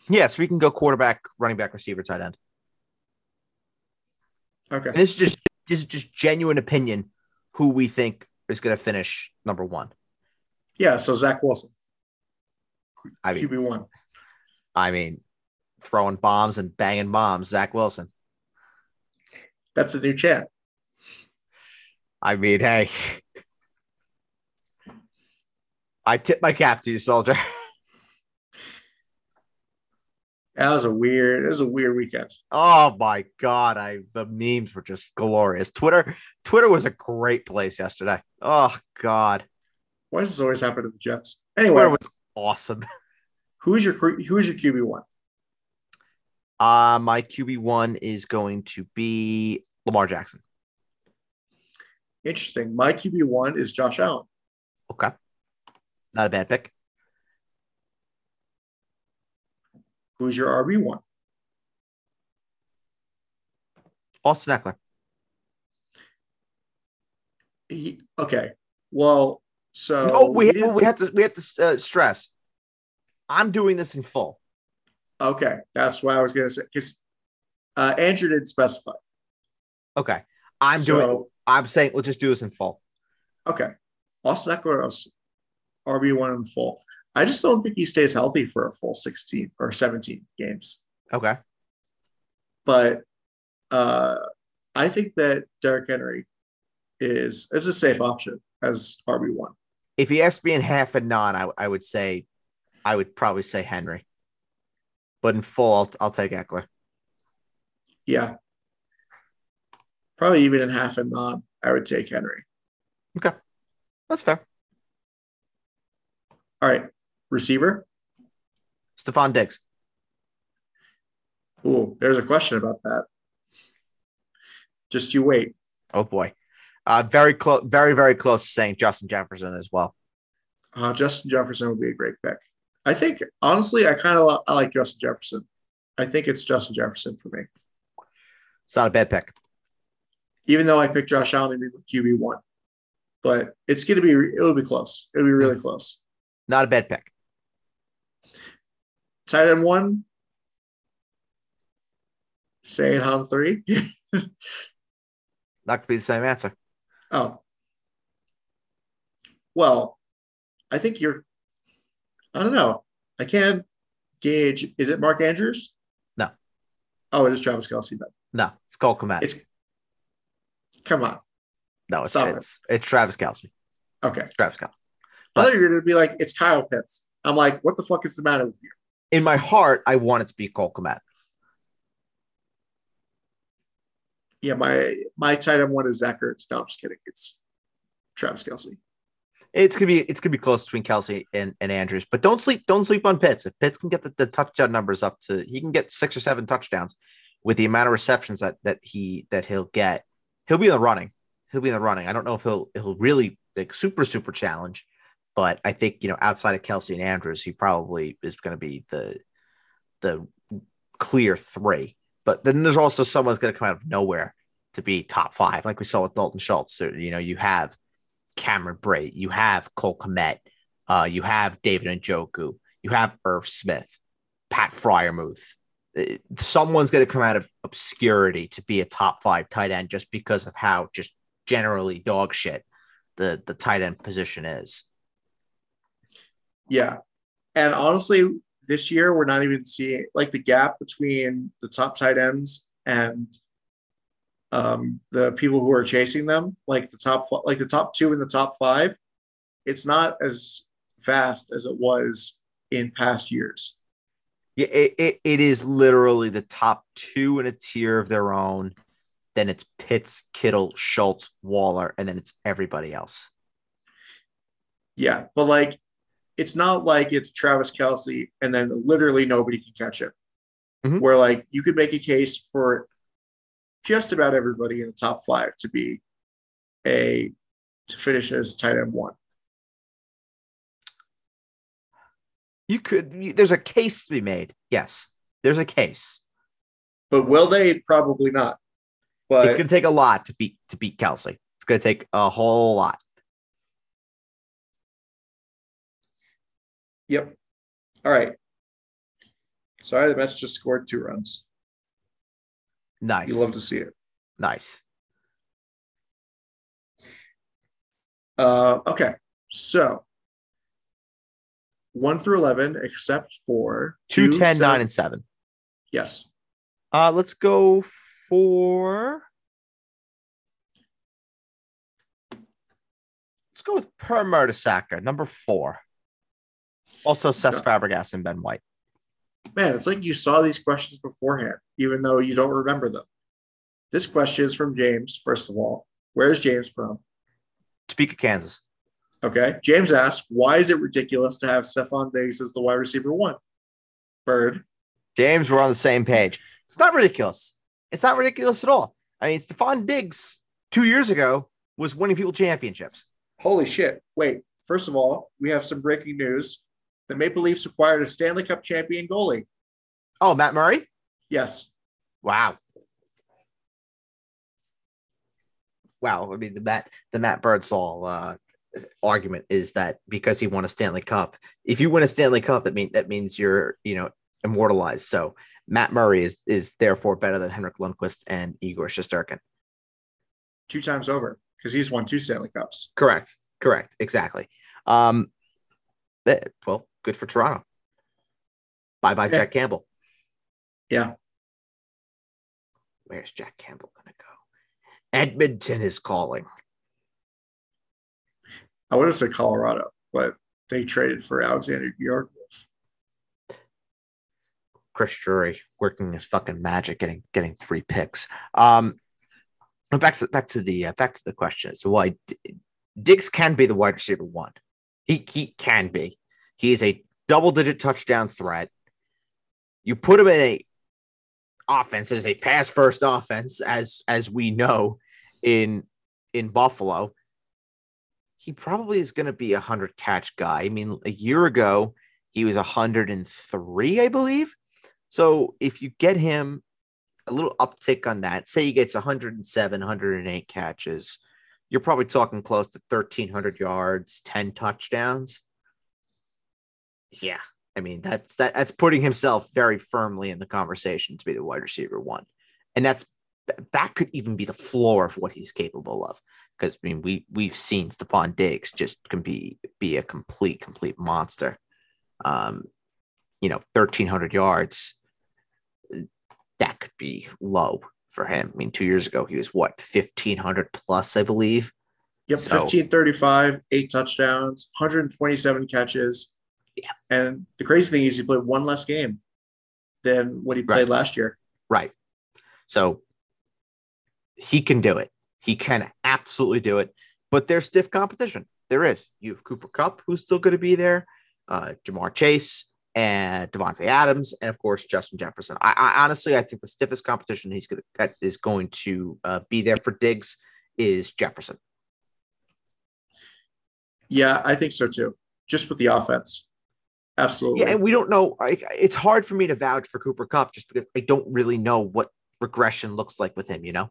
Yeah, so we can go quarterback, running back, receiver, tight end. Okay. And this is just genuine opinion who we think is going to finish number one. Yeah, so Zach Wilson. QB1. Throwing bombs and banging bombs, Zach Wilson. That's a new chat. Hey. I tip my cap to you, soldier. It was a weird weekend. Oh my God. The memes were just glorious. Twitter was a great place yesterday. Oh God. Why does this always happen to the Jets? Anyway, Twitter was awesome. Who is your QB1? My QB1 is going to be Lamar Jackson. Interesting. My QB1 is Josh Allen. Okay. Not a bad pick. Who's your RB1? Austin Eckler. Okay. Well, so no, we have to stress. I'm doing this in full. Okay, that's what I was going to say because Andrew didn't specify. Okay, I'm saying we'll just do this in full. Okay, Austin Eckler RB1 in full. I just don't think he stays healthy for a full 16 or 17 games. Okay. But I think that Derrick Henry is a safe option as RB1. If he asked me in half and non, I would probably say Henry. But in full, I'll take Eckler. Yeah. Probably even in half and non, I would take Henry. Okay. That's fair. All right. Receiver? Stephon Diggs. Ooh, there's a question about that. Just you wait. Oh, boy. Very close, very, very close to saying Justin Jefferson as well. Justin Jefferson would be a great pick. I think, honestly, I like Justin Jefferson. I think it's Justin Jefferson for me. It's not a bad pick. Even though I picked Josh Allen to be QB1. But it'll be close. It'll be really close. Not a bad pick. Tight end 1. Say it on 3. Not going to be the same answer. Oh. Well, I think I don't know. I can't gauge. Is it Mark Andrews? No. Oh, it is Travis Kelce then. No, it's Cole Kmet. Come on. No, it's Travis Kelce. Okay. It's Travis Kelce. Other you're going to be like, it's Kyle Pitts. I'm like, what the fuck is the matter with you? In my heart, I want it to be Cole Kmet. Yeah, my tight end one is Zach Ertz. No, I'm just kidding. It's Travis Kelce. It's gonna be close between Kelce and Andrews, but don't sleep on Pitts. If Pitts can get the touchdown numbers up to, he can get 6 or 7 touchdowns with the amount of receptions that he'll get. He'll be in the running. I don't know if he'll really like super challenge, but I think outside of Kelce and Andrews, he probably is going to be the clear 3. But then there's also someone that's going to come out of nowhere to be top 5, like we saw with Dalton Schultz. So, you have Cameron Bray, you have Cole Kmet, you have David Njoku, you have Irv Smith, Pat Freiermuth. Someone's going to come out of obscurity to be a top 5 tight end just because of how just generally dog shit the tight end position is. Yeah. And honestly, this year, we're not even seeing the gap between the top tight ends and the people who are chasing them, the top 2 and the top 5. It's not as vast as it was in past years. Yeah, it is literally the top 2 in a tier of their own. Then it's Pitts, Kittle, Schultz, Waller, and then it's everybody else. Yeah, but it's not like it's Travis Kelce and then literally nobody can catch it. Mm-hmm. Where you could make a case for just about everybody in the top 5 to be to finish as tight end 1. There's a case to be made. Yes, there's a case. But will they? Probably not. But it's going to take a lot to beat Kelce. It's going to take a whole lot. Yep. All right. Sorry, the Mets just scored 2 runs. Nice. You love to see it. Nice. Okay. So 1 through 11, except for 2, 10, 7. 9, and 7. Yes. Let's go for. Let's go with Per Mertesacker, number 4. Also, Cesc Fabregas and Ben White. Man, it's you saw these questions beforehand, even though you don't remember them. This question is from James, first of all. Where's James from? Topeka, Kansas. Okay. James asks, why is it ridiculous to have Stephon Diggs as the wide receiver 1? Bird. James, we're on the same page. It's not ridiculous. It's not ridiculous at all. I mean, Stephon Diggs 2 years ago was winning people championships. Holy shit. Wait, first of all, we have some breaking news. The Maple Leafs acquired a Stanley Cup champion goalie. Oh, Matt Murray? Yes. Wow. Wow. I mean, the Matt Birdsall argument is that because he won a Stanley Cup, if you win a Stanley Cup, that means you're immortalized. So Matt Murray is therefore better than Henrik Lundqvist and Igor Shesterkin. 2 times over because he's won 2 Stanley Cups. Correct. Exactly. Well, good for Toronto. Bye-bye, yeah. Jack Campbell. Yeah. Where's Jack Campbell going to go? Edmonton is calling. I would have said Colorado, but they traded for Alexander Georgiev. Chris Drury working his fucking magic, getting 3 picks. Back to the question. So why Diggs can be the wide receiver 1? He can be. He is a double-digit touchdown threat. You put him in a offense that is a pass-first offense, as we know in Buffalo. He probably is going to be a 100-catch guy. I mean, a year ago, he was 103, I believe. So if you get him a little uptick on that, say he gets 107, 108 catches, you're probably talking close to 1,300 yards, 10 touchdowns. Yeah. I mean, that's putting himself very firmly in the conversation to be the wide receiver 1. And that could even be the floor of what he's capable of. Because, I mean, we've seen Stephon Diggs just can be a complete monster. 1,300 yards, that could be low for him. I mean, 2 years ago, he was 1,500 plus, I believe. Yep, so, 1535, 8 touchdowns, 127 catches. Yeah. And the crazy thing is he played one less game than what he played last year. Right. So he can do it. He can absolutely do it. But there's stiff competition. There is. You have Cooper Kupp, who's still going to be there, Ja'Marr Chase, and Devontae Adams, and of course Justin Jefferson. I honestly, I think the stiffest competition is going to be there for Diggs is Jefferson. Yeah, I think so too. Just with the offense, absolutely. Yeah, and we don't know. It's hard for me to vouch for Cooper Kupp just because I don't really know what regression looks like with him. You know?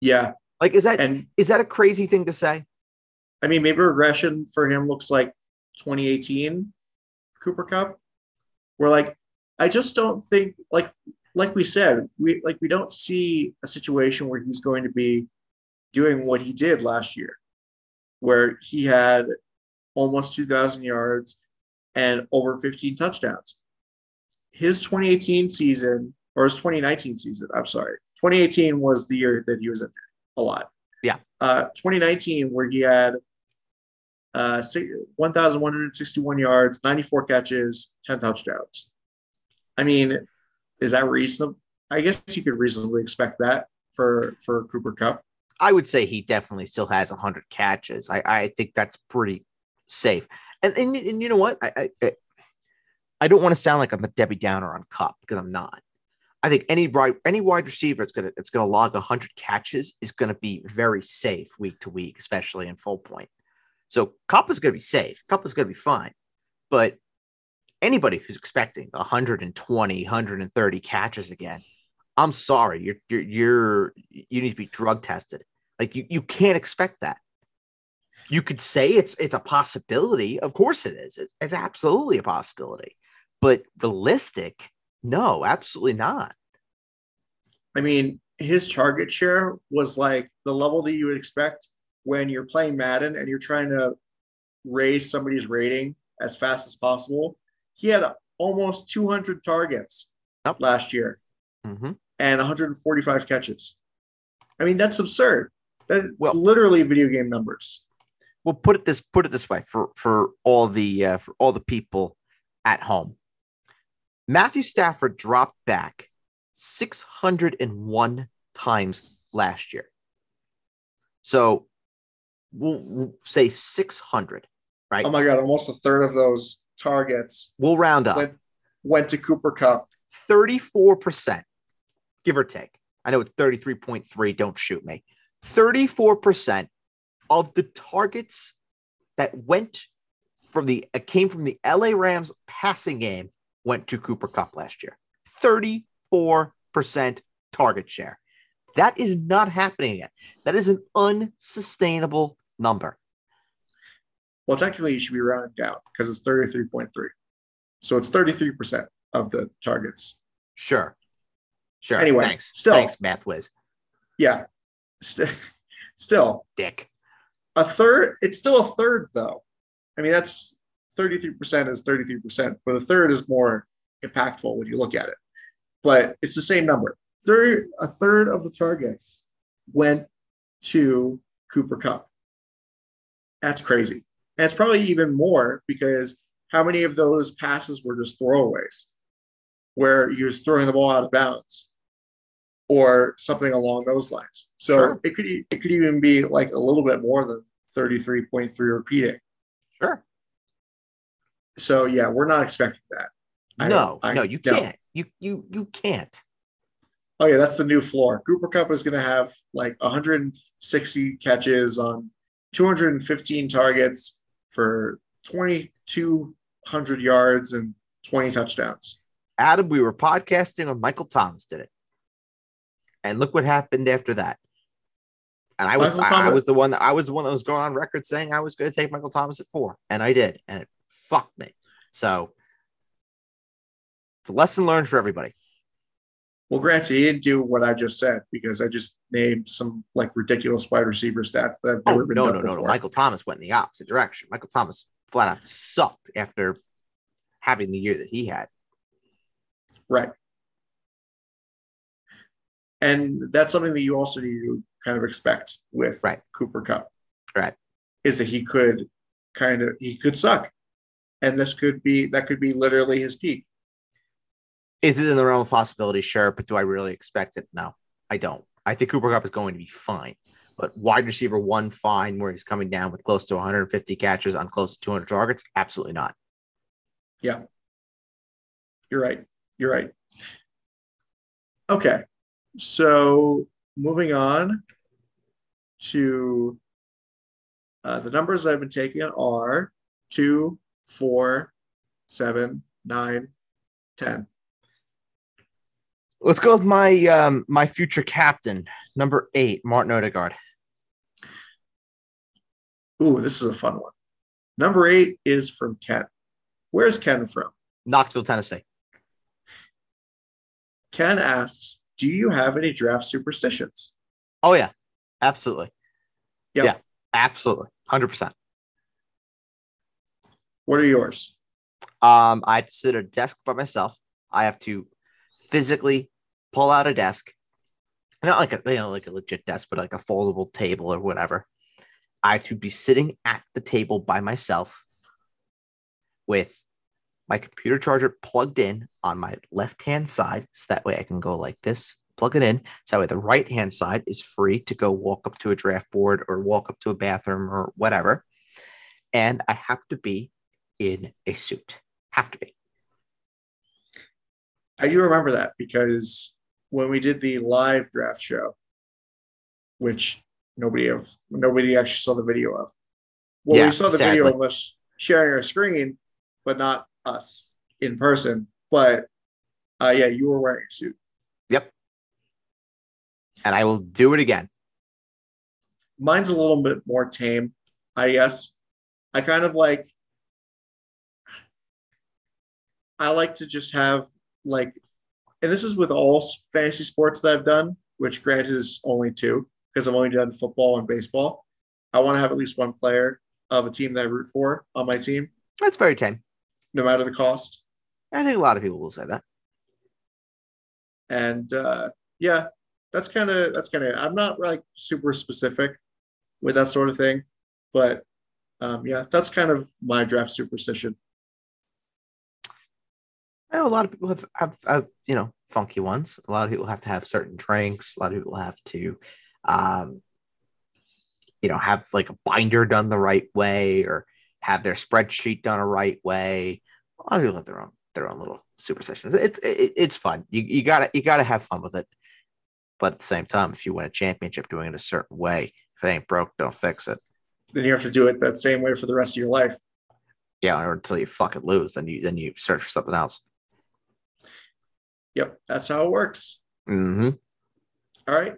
Yeah. Like, is that a crazy thing to say? I mean, maybe regression for him looks like 2018 Cooper Kupp. We're like, I just don't think like we said, we don't see a situation where he's going to be doing what he did last year, where he had almost 2,000 yards and over 15 touchdowns. His 2018 season, or his 2019 season, I'm sorry. 2018 was the year that he was injured a lot. Yeah. 2019, where he had 1,161 yards, 94 catches, 10 touchdowns. I mean, is that reasonable? I guess you could reasonably expect that for Cooper Kupp. I would say he definitely still has 100 catches. I think that's pretty safe. And you know what? I don't want to sound like I'm a Debbie Downer on Kupp, because I'm not. I think any wide receiver that's gonna log 100 catches is gonna be very safe week to week, especially in full point. So Kupp is gonna be safe. Kupp is gonna be fine. But anybody who's expecting 120, 130 catches again, I'm sorry, you need to be drug tested. Like you can't expect that. You could say it's a possibility. Of course it is. It's absolutely a possibility. But realistic? No, absolutely not. I mean, his target share was like the level that you would expect when you're playing Madden and you're trying to raise somebody's rating as fast as possible. He had almost 200 targets last year. Mm-hmm. And 145 catches. I mean, that's absurd. That's literally video game numbers. Well, put it this way for all the people at home. Matthew Stafford dropped back 601 times last year. So we'll say 600, right? Oh my God, almost a third of those targets. We'll round up. Went to Cooper Kupp. 34%. Give or take. I know it's 33.3. Don't shoot me. 34% of the targets that came from the LA Rams passing game went to Cooper Kupp last year. 34% target share. That is not happening yet. That is an unsustainable number. Well, technically, you should be rounding down because it's 33.3. So it's 33% of the targets. Sure. Anyway, thanks, Math Whiz. Yeah. Still. Dick. A third. It's still a third, though. I mean, that's 33% is 33%, but a third is more impactful when you look at it. But it's the same number. A third of the targets went to Cooper Kupp. That's crazy. And it's probably even more because how many of those passes were just throwaways, where he was throwing the ball out of bounds or something along those lines. So sure. It could even be like a little bit more than 33.3 repeating. Sure. So yeah, we're not expecting that. No, you can't. You can't. Oh yeah, that's the new floor. Cooper Kupp is going to have like 160 catches on 215 targets for 2,200 yards and 20 touchdowns. Adam, we were podcasting on Michael Thomas did it. And look what happened after that. And I was the one that was going on record saying I was going to take Michael Thomas at 4. And I did. And it fucked me. So it's a lesson learned for everybody. Well, granted, he didn't do what I just said because I just named some like ridiculous wide receiver stats that I've never been done before. No. Michael Thomas went in the opposite direction. Michael Thomas flat out sucked after having the year that he had. Right. And that's something that you also need to kind of expect with Cooper Kupp, is that he could he could suck, and that could be literally his peak. Is it in the realm of possibility? Sure, but do I really expect it? No, I don't. I think Cooper Kupp is going to be fine, but wide receiver one, fine, where he's coming down with close to 150 catches on close to 200 targets? Absolutely not. Yeah. You're right. Okay. So moving on to the numbers I've been taking are 2, 4, 7, 9, 10. Let's go with my my future captain, number 8, Martin Odegaard. Ooh, this is a fun one. Number 8 is from Ken. Where's Ken from? Knoxville, Tennessee. Ken asks, do you have any draft superstitions? Oh, yeah. Absolutely. Yep. Yeah, absolutely. 100%. What are yours? I have to sit at a desk by myself. I have to physically pull out a desk, not like a, like a legit desk, but like a foldable table or whatever. I have to be sitting at the table by myself with my computer charger plugged in on my left-hand side. So that way I can go like this, plug it in. So that way the right-hand side is free to go walk up to a draft board or walk up to a bathroom or whatever. And I have to be in a suit. Have to be. I do remember that because when we did the live draft show, which nobody actually saw the video of. Well, yeah, we saw the video of us sharing our screen, but not us in person. But yeah, you were wearing a suit. Yep. And I will do it again. Mine's a little bit more tame, I guess. I like to just have and this is with all fantasy sports that I've done, which granted is only 2, because I've only done football and baseball. I want to have at least one player of a team that I root for on my team. That's very tame. No matter the cost. I think a lot of people will say that. And yeah, that's kind of it. I'm not super specific with that sort of thing, but yeah, that's kind of my draft superstition. I know a lot of people have funky ones. A lot of people have to have certain drinks. A lot of people have to, have a binder done the right way or have their spreadsheet done a right way. A lot of people have their own little superstitions. It's fun. You gotta have fun with it. But at the same time, if you win a championship doing it a certain way, if it ain't broke, don't fix it. Then you have to do it that same way for the rest of your life. Yeah, or until you fucking lose, then you search for something else. Yep, that's how it works. Mm-hmm. All right.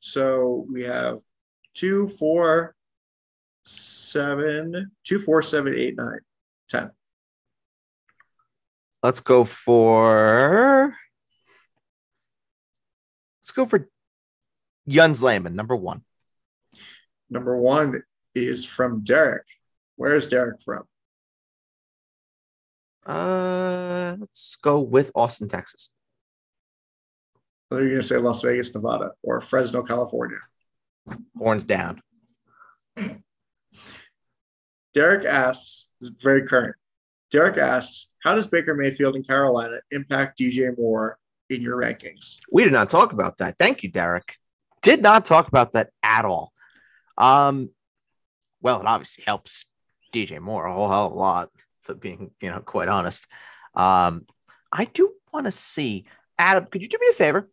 So we have 2, 4, 7, 8, 9, 10. Let's go for Jens Lehmann, number 1. Number 1 is from Derrick. Where is Derrick from? Let's go with Austin, Texas. Are you going to say Las Vegas, Nevada, or Fresno, California? Horns down. Derrick asks, this is very current. Derrick asks, how does Baker Mayfield in Carolina impact DJ Moore in your rankings? We did not talk about that. Thank you, Derrick. Did not talk about that at all. Well, it obviously helps DJ Moore a whole hell of a lot, for being, quite honest. I do want to see, Adam, could you do me a favor?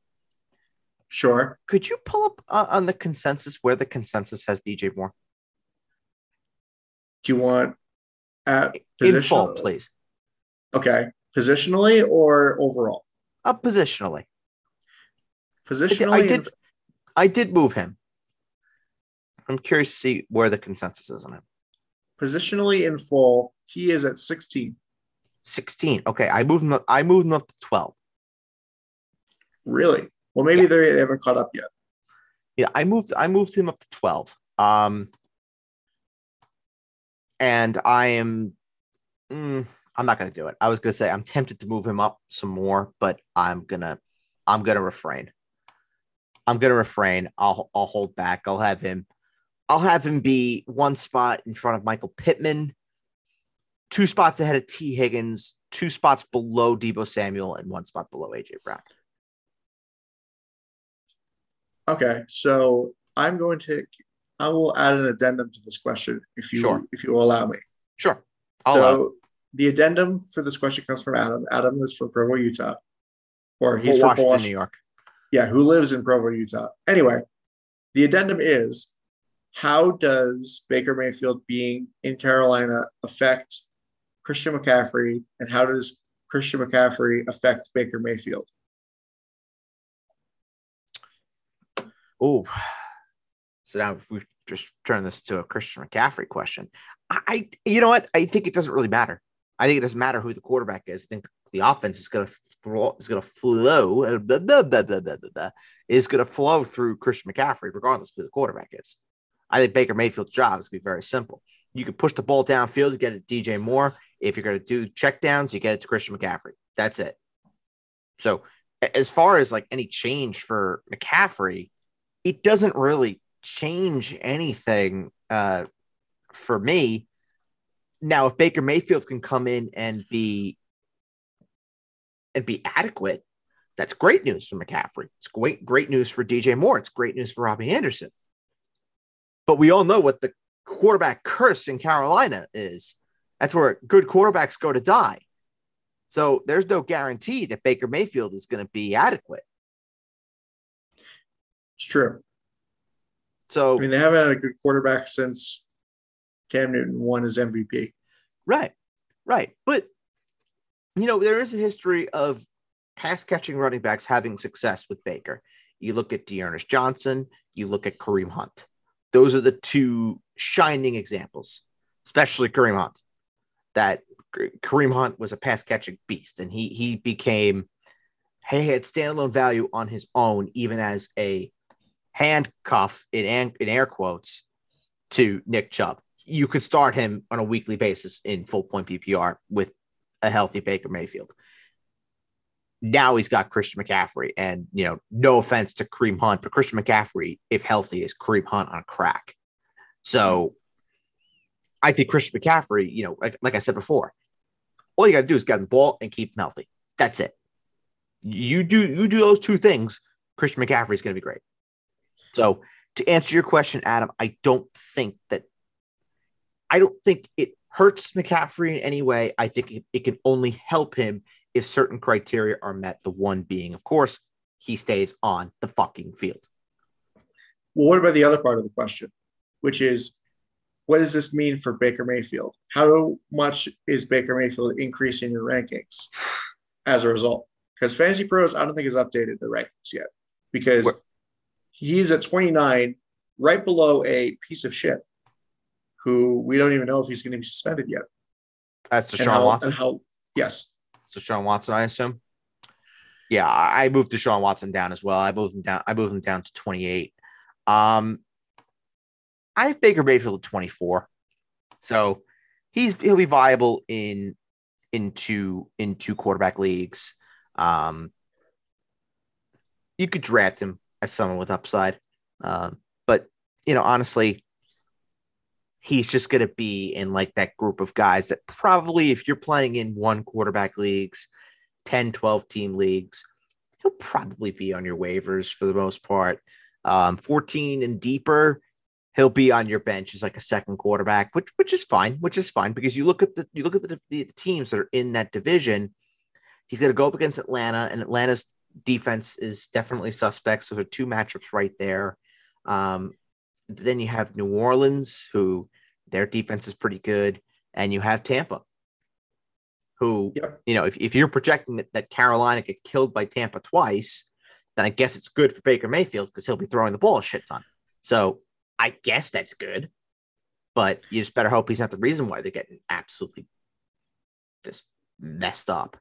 Sure. Could you pull up on the consensus where the consensus has DJ Moore? Do you want at position? In full, please. Okay. Positionally or overall? Positionally. Positionally. I did move him. I'm curious to see where the consensus is on him. Positionally in full, he is at 16. 16. Okay, I moved him up to 12. Really? Well, maybe they haven't caught up yet. Yeah, I moved him up to 12. And I'm not going to do it. I was going to say I'm tempted to move him up some more, but I'm going to refrain. I'm going to refrain. I'll hold back. I'll have him be one spot in front of Michael Pittman, two spots ahead of T. Higgins, two spots below Deebo Samuel, and one spot below AJ Brown. Okay, so I will add an addendum to this question if you will allow me. Sure. The addendum for this question comes from Adam. Adam is from Provo, Utah, or he's from Washington, New York. Yeah, who lives in Provo, Utah. Anyway, the addendum is, how does Baker Mayfield being in Carolina affect Christian McCaffrey, and how does Christian McCaffrey affect Baker Mayfield? Oh, so now if we just turn this to a Christian McCaffrey question, you know what? I think it doesn't really matter. I think it doesn't matter who the quarterback is. I think the offense is going to flow through Christian McCaffrey, regardless of who the quarterback is. I think Baker Mayfield's job is going to be very simple. You can push the ball downfield, you get it to DJ Moore. If you're going to do checkdowns, you get it to Christian McCaffrey. That's it. So as far as like any change for McCaffrey, it doesn't really change anything for me. Now, if Baker Mayfield can come in and be adequate, that's great news for McCaffrey. It's great news for DJ Moore. It's great news for Robbie Anderson. But we all know what the quarterback curse in Carolina is. That's where good quarterbacks go to die. So there's no guarantee that Baker Mayfield is going to be adequate. It's true. So I mean, they haven't had a good quarterback since Cam Newton won his MVP. Right. But, you know, there is a history of pass-catching running backs having success with Baker. You look at Dearness Johnson. You look at Kareem Hunt. Those are the two shining examples, especially Kareem Hunt. That Kareem Hunt was a pass-catching beast, and he became – he had standalone value on his own, even as a handcuff, in air quotes, to Nick Chubb. You could start him on a weekly basis in full-point PPR with a healthy Baker Mayfield. Now he's got Christian McCaffrey, and, you know, no offense to Kareem Hunt, but Christian McCaffrey, if healthy, is Kareem Hunt on crack. So I think Christian McCaffrey, you know, like I said before, all you got to do is get him the ball and keep him healthy. That's it. You do those two things, Christian McCaffrey is going to be great. So to answer your question, Adam, I don't think it hurts McCaffrey in any way. I think it can only help him if certain criteria are met, the one being, of course, he stays on the fucking field. Well, what about the other part of the question, which is, what does this mean for Baker Mayfield? How much is Baker Mayfield increasing your rankings as a result? Because Fantasy Pros, I don't think, has updated the rankings yet, because he's at 29, right below a piece of shit who we don't even know if he's going to be suspended yet. That's Deshaun Watson? Yes. So Deshaun Watson, I assume. Yeah, I moved Deshaun Watson down as well. I moved him down to 28. I have Baker Mayfield at 24. So he'll be viable in two quarterback leagues. You could draft him as someone with upside. But, you know, honestly, he's just going to be in like that group of guys that probably, if you're playing in one quarterback leagues, 10, 12 team leagues, he'll probably be on your waivers for the most part. 14 and deeper, he'll be on your bench as like a second quarterback, which is fine because you look at the teams that are in that division. He's going to go up against Atlanta, and Atlanta's defense is definitely suspect. So there are two matchups right there. Then you have New Orleans, who their defense is pretty good, and you have Tampa, who, you know, if you're projecting that Carolina get killed by Tampa twice, then I guess it's good for Baker Mayfield because he'll be throwing the ball a shit ton. So I guess that's good, but you just better hope he's not the reason why they're getting absolutely just messed up.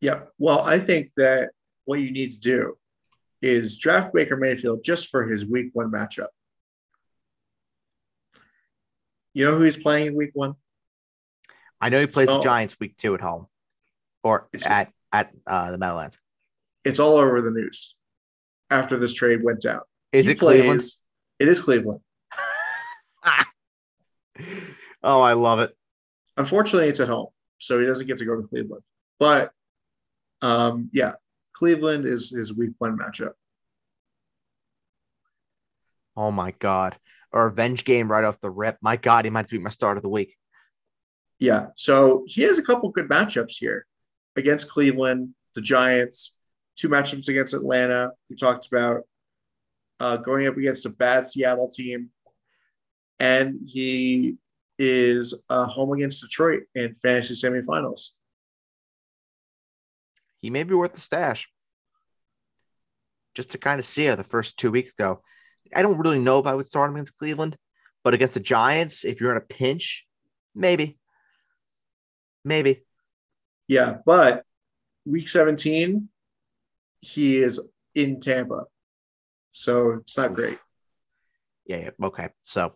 Yeah. Well, I think that what you need to do is draft Baker Mayfield just for his week one matchup. You know who he's playing in week one? I know he plays the Giants week two at home, or at the Meadowlands. It's all over the news. after this trade went down. Is it Cleveland? It is Cleveland. Oh, I love it. Unfortunately, it's at home, so he doesn't get to go to Cleveland. But, yeah, Cleveland is his week one matchup. Oh, my God. A revenge game right off the rip. My God, he might be my start of the week. Yeah, so he has a couple good matchups here against Cleveland, the Giants, two matchups against Atlanta, we talked about, going up against a bad Seattle team. And he is home against Detroit in fantasy semifinals. He may be worth the stash. Just to kind of see how the first 2 weeks go. I don't really know if I would start him against Cleveland, but against the Giants, if you're in a pinch, maybe. Yeah, but week 17, he is in Tampa. So it's not great. Yeah, okay. So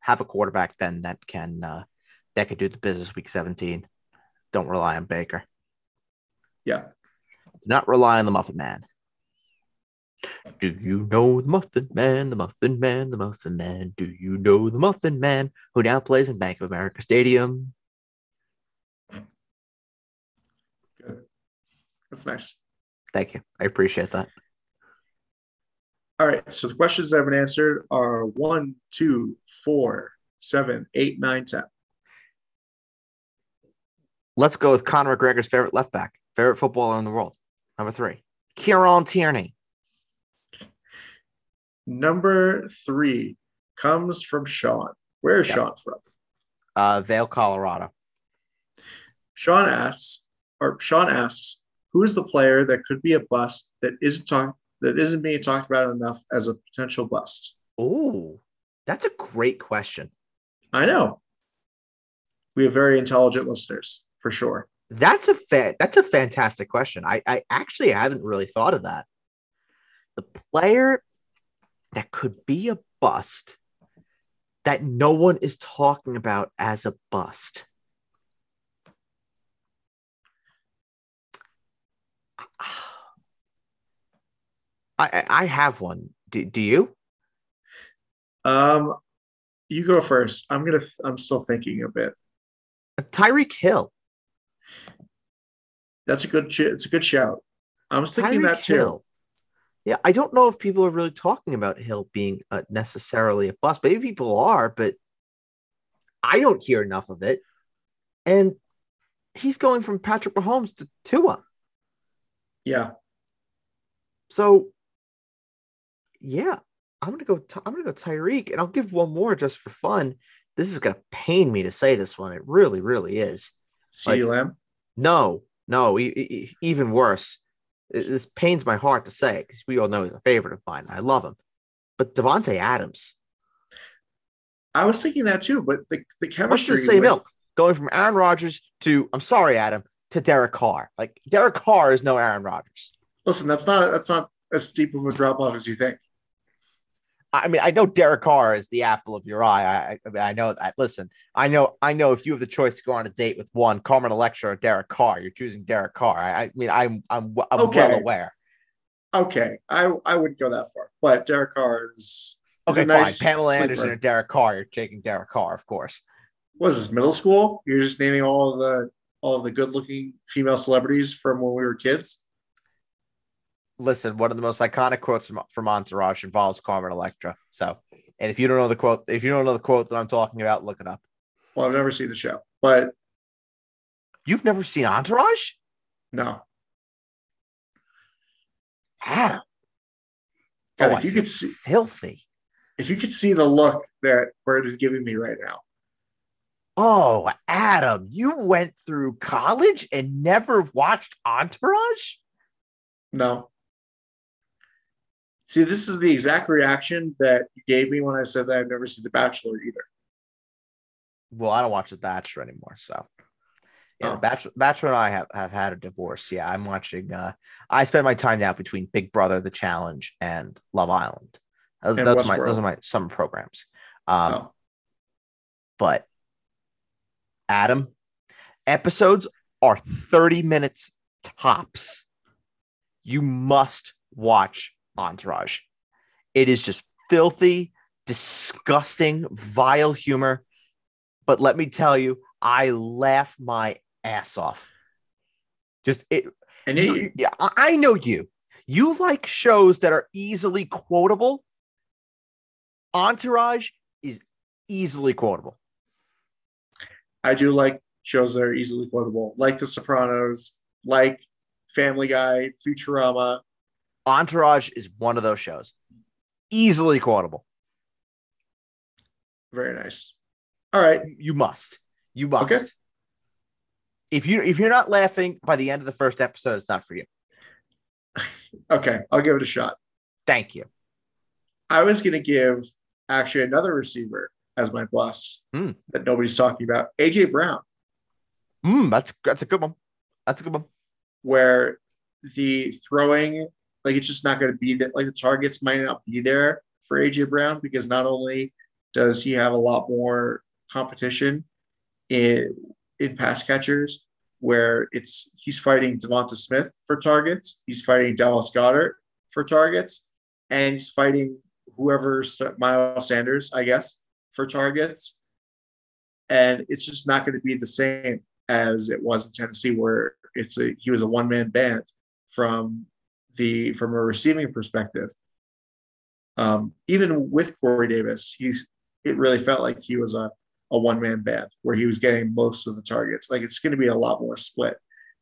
have a quarterback then that could do the business week 17. Don't rely on Baker. Yeah. Do not rely on the Muffin Man. Do you know the Muffin Man, the Muffin Man, the Muffin Man? Do you know the Muffin Man who now plays in Bank of America Stadium? Good. That's nice. Thank you. I appreciate that. All right. So the questions that have been answered are 1, 2, 4, 7, 8, 9, 10. Let's go with Conor McGregor's favorite left back, favorite footballer in the world. Number 3, Kieran Tierney. Number 3 comes from Sean. Where is Sean from? Vail, Colorado. Sean asks, who is the player that could be a bust that isn't being talked about enough as a potential bust? Oh, that's a great question. I know. We have very intelligent listeners, for sure. That's a fantastic question. I actually haven't really thought of that. The player that could be a bust that no one is talking about as a bust. I have one. Do you? You go first. I'm still thinking a bit. Tyreek Hill. It's a good shout. I was thinking Tyreek that too. Hill. Yeah, I don't know if people are really talking about Hill being necessarily a bust. Maybe people are, but I don't hear enough of it. And he's going from Patrick Mahomes to Tua. Yeah. So, yeah, I'm gonna go Tyreek, and I'll give one more just for fun. This is gonna pain me to say this one. It really, really is. CeeDee Lamb? No, even worse. This pains my heart to say it because we all know he's a favorite of mine. I love him. But Devontae Adams. I was thinking that too, but the chemistry. Much the same milk. Going from Aaron Rodgers to, I'm sorry, Adam, to Derek Carr. Like, Derek Carr is no Aaron Rodgers. Listen, that's not as steep of a drop-off as you think. I mean, I know Derek Carr is the apple of your eye. I know that. Listen, I know if you have the choice to go on a date with one, Carmen Electra or Derek Carr, you're choosing Derek Carr. I mean, I'm okay. Well aware. Okay, I wouldn't go that far, but Derek Carr is okay. Fine. Nice Pamela sleeper. Anderson or Derek Carr, you're taking Derek Carr, of course. What is this, middle school? You're just naming all of the good-looking female celebrities from when we were kids. Listen, one of the most iconic quotes from Entourage involves Carmen Electra. So, and if you don't know the quote that I'm talking about, look it up. Well, I've never seen the show, but you've never seen Entourage? No. Adam, God, if you could see filthy. If you could see the look that Bert is giving me right now. Oh, Adam, you went through college and never watched Entourage? No. See, this is the exact reaction that you gave me when I said that I've never seen The Bachelor either. Well, I don't watch The Bachelor anymore, so yeah, oh. The Bachelor and I have had a divorce. Yeah, I'm watching. I spend my time now between Big Brother, The Challenge, and Love Island. Those are my summer programs. But Adam, episodes are 30 minutes tops. You must watch entourage. It is just filthy, disgusting, vile humor. But let me tell you, I laugh my ass off. Just it. And I know you. You like shows that are easily quotable. Entourage is easily quotable. I do like shows that are easily quotable, like The Sopranos, like Family Guy, Futurama. Entourage is one of those shows. Easily quotable. Very nice. All right. You must. Okay. If you're not laughing by the end of the first episode, it's not for you. Okay, I'll give it a shot. Thank you. I was going to give actually another receiver as my plus that nobody's talking about. AJ Brown. That's a good one. That's a good one. Where the throwing, like, it's just not going to be that. Like, the targets might not be there for AJ Brown because not only does he have a lot more competition in pass catchers, where he's fighting Devonta Smith for targets, he's fighting Dallas Goedert for targets, and he's fighting whoever, Miles Sanders, I guess, for targets. And it's just not going to be the same as it was in Tennessee, where he was a one-man band from a receiving perspective. Even with Corey Davis, it really felt like he was a one-man band where he was getting most of the targets. Like, it's going to be a lot more split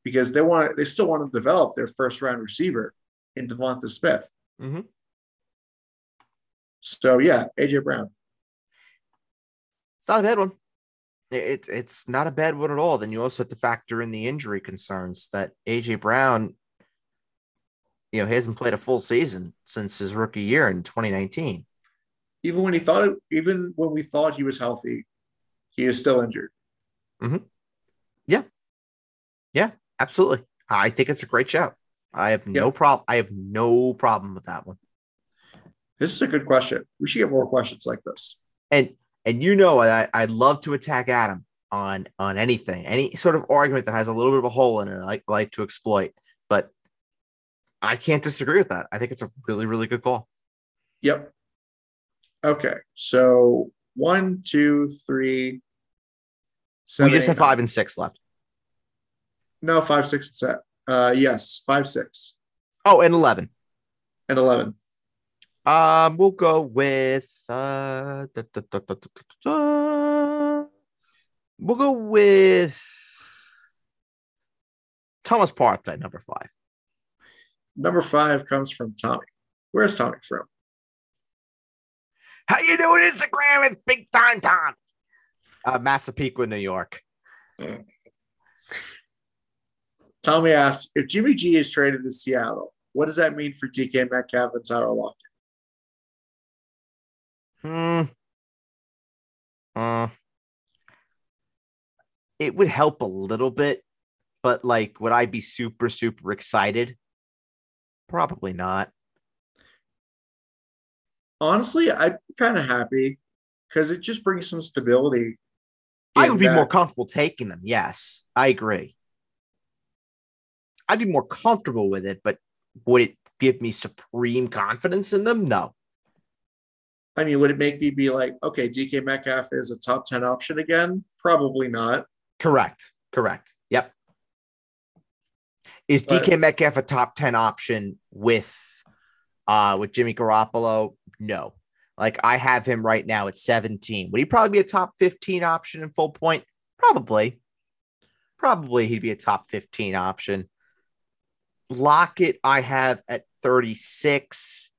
because they still want to develop their first-round receiver in Devonta Smith. Mm-hmm. So yeah, AJ Brown. It's not a bad one. It's not a bad one at all. Then you also have to factor in the injury concerns that AJ Brown, you know, he hasn't played a full season since his rookie year in 2019. Even when we thought he was healthy, he is still injured. Mm-hmm. Yeah, absolutely. I think it's a great shout. I have no problem with that one. This is a good question. We should get more questions like this. And you know, I'd love to attack Adam on anything, any sort of argument that has a little bit of a hole in it. I like to exploit, but I can't disagree with that. I think it's a really, really good call. Yep. Okay. So 1, 2, 3, 7. We just have 5 and 6 left. No, 5, 6, and 7. Yes, 5, 6. Oh, and 11. And 11. We'll go with Thomas Partha, number 5. Number 5 comes from Tommy. Where's Tommy from? How you doing, Instagram? It's Big Time Tom. Massapequa, New York. Tommy asks, if Jimmy G is traded to Seattle, what does that mean for DK Metcalf and Tyler Lockett? It would help a little bit, but like, would I be super, super excited? Probably not. Honestly, I'm kind of happy because it just brings some stability. I would be more comfortable taking them. Yes, I agree. I'd be more comfortable with it, but would it give me supreme confidence in them? No. I mean, would it make me be like, okay, DK Metcalf is a top 10 option again? Probably not. Correct. Yep. Is DK Metcalf a top 10 option with Jimmy Garoppolo? No. Like, I have him right now at 17. Would he probably be a top 15 option in full point? Probably he'd be a top 15 option. Lockett, I have at 36.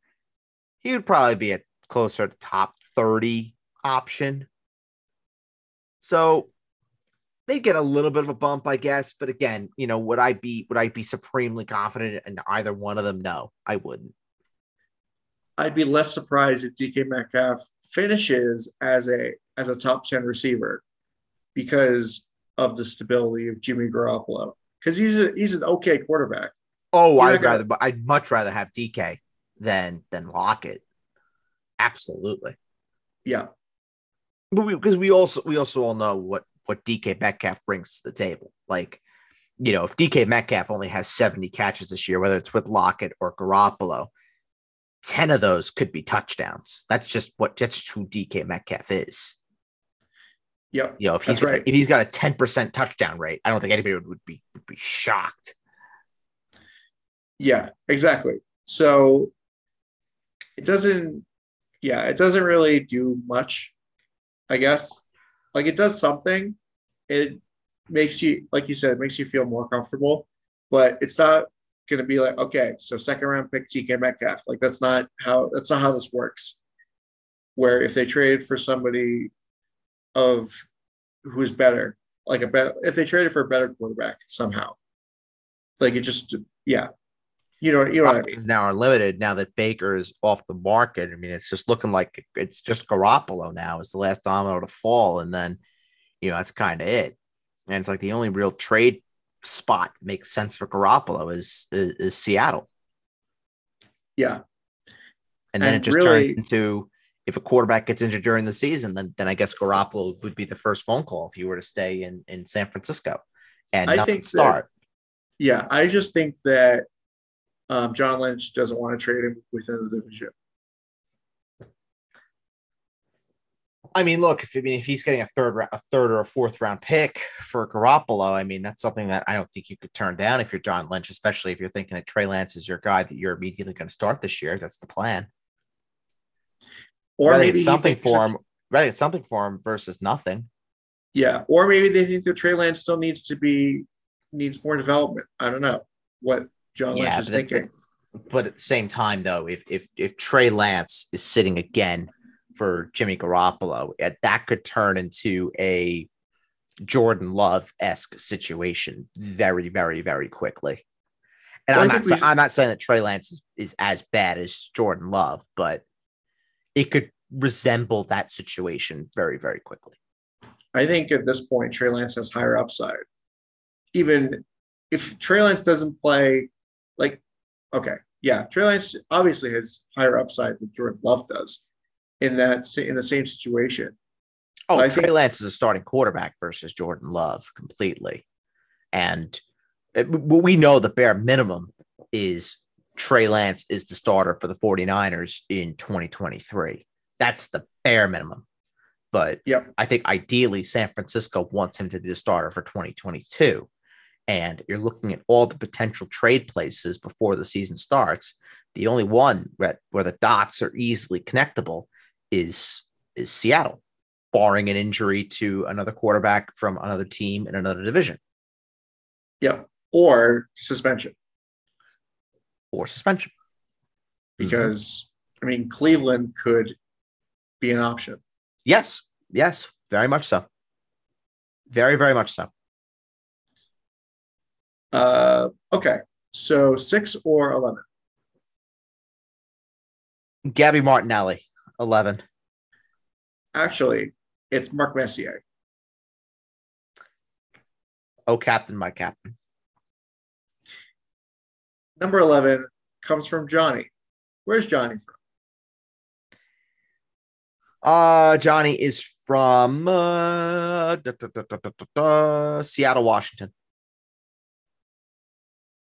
He would probably be a closer to top 30 option. So they get a little bit of a bump, I guess. But again, you know, would I be supremely confident in either one of them? No, I wouldn't. I'd be less surprised if DK Metcalf finishes as a top 10 receiver because of the stability of Jimmy Garoppolo. Because he's an okay quarterback. Oh, I'd much rather have DK than Lockett. Absolutely. Yeah. But because we also all know what DK Metcalf brings to the table. Like, you know, if DK Metcalf only has 70 catches this year, whether it's with Lockett or Garoppolo, 10 of those could be touchdowns. That's who DK Metcalf is. Yep. You know, if he's got a 10% touchdown rate, I don't think anybody would be shocked. Yeah, exactly. So it doesn't really do much, I guess. Like, it does something. It makes you, like you said, it makes you feel more comfortable, but it's not going to be like, okay, so second round pick TK Metcalf. Like, that's not how this works. Where if they traded for somebody who's better, like if they traded for a better quarterback somehow, like it just, yeah. You know what I mean? Now are limited now that Baker is off the market. I mean, it's just looking like it's just Garoppolo now is the last domino to fall. And then, you know, that's kind of it. And it's like the only real trade spot makes sense for Garoppolo is Seattle. Yeah. And then it just really turns into, if a quarterback gets injured during the season, then I guess Garoppolo would be the first phone call if you were to stay in San Francisco and start. Yeah. I just think that John Lynch doesn't want to trade him within the division. I mean, look, if he's getting a third or a fourth round pick for Garoppolo, I mean, that's something that I don't think you could turn down if you're John Lynch, especially if you're thinking that Trey Lance is your guy that you're immediately going to start this year. That's the plan. Or rather maybe it's something for him versus nothing. Yeah. Or maybe they think that Trey Lance still needs more development. I don't know what John Lynch is thinking. But at the same time, though, if Trey Lance is sitting again for Jimmy Garoppolo, that could turn into a Jordan Love-esque situation very, very, very quickly. And I'm not saying that Trey Lance is as bad as Jordan Love, but it could resemble that situation very, very quickly. I think at this point, Trey Lance has higher upside. Even if Trey Lance doesn't play, like, okay, yeah, Trey Lance obviously has higher upside than Jordan Love does in the same situation. Oh, Trey Lance is a starting quarterback versus Jordan Love completely. And we know the bare minimum is Trey Lance is the starter for the 49ers in 2023. That's the bare minimum. But yep. I think ideally San Francisco wants him to be the starter for 2022. And you're looking at all the potential trade places before the season starts. The only one where the dots are easily connectable is Seattle, barring an injury to another quarterback from another team in another division. Yeah, or suspension. Because, mm-hmm. I mean, Cleveland could be an option. Yes, very much so. Very, very much so. Okay, so 6 or 11? Gabby Martinelli, 11. Actually, it's Mark Messier. Oh, captain, my captain. Number 11 comes from Johnny. Where's Johnny from? Johnny is from Seattle, Washington.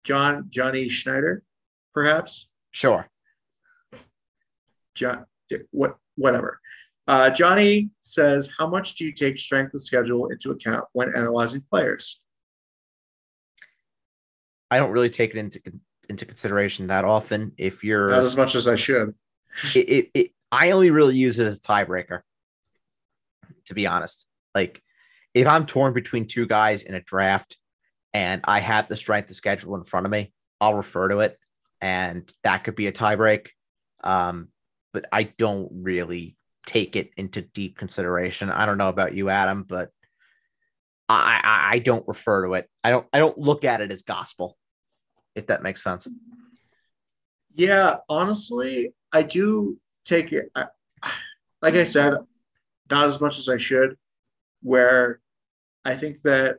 Johnny Schneider, perhaps? Sure. Whatever. Johnny says, how much do you take strength of schedule into account when analyzing players? I don't really take it into consideration that often. Not as much as I should. I only really use it as a tiebreaker, to be honest. Like, if I'm torn between two guys in a draft and I have the strength of schedule in front of me, I'll refer to it, and that could be a tiebreak. But I don't really take it into deep consideration. I don't know about you, Adam, but I don't refer to it. I don't look at it as gospel, if that makes sense. Yeah, honestly, I do take it. Like I said, not as much as I should, where I think that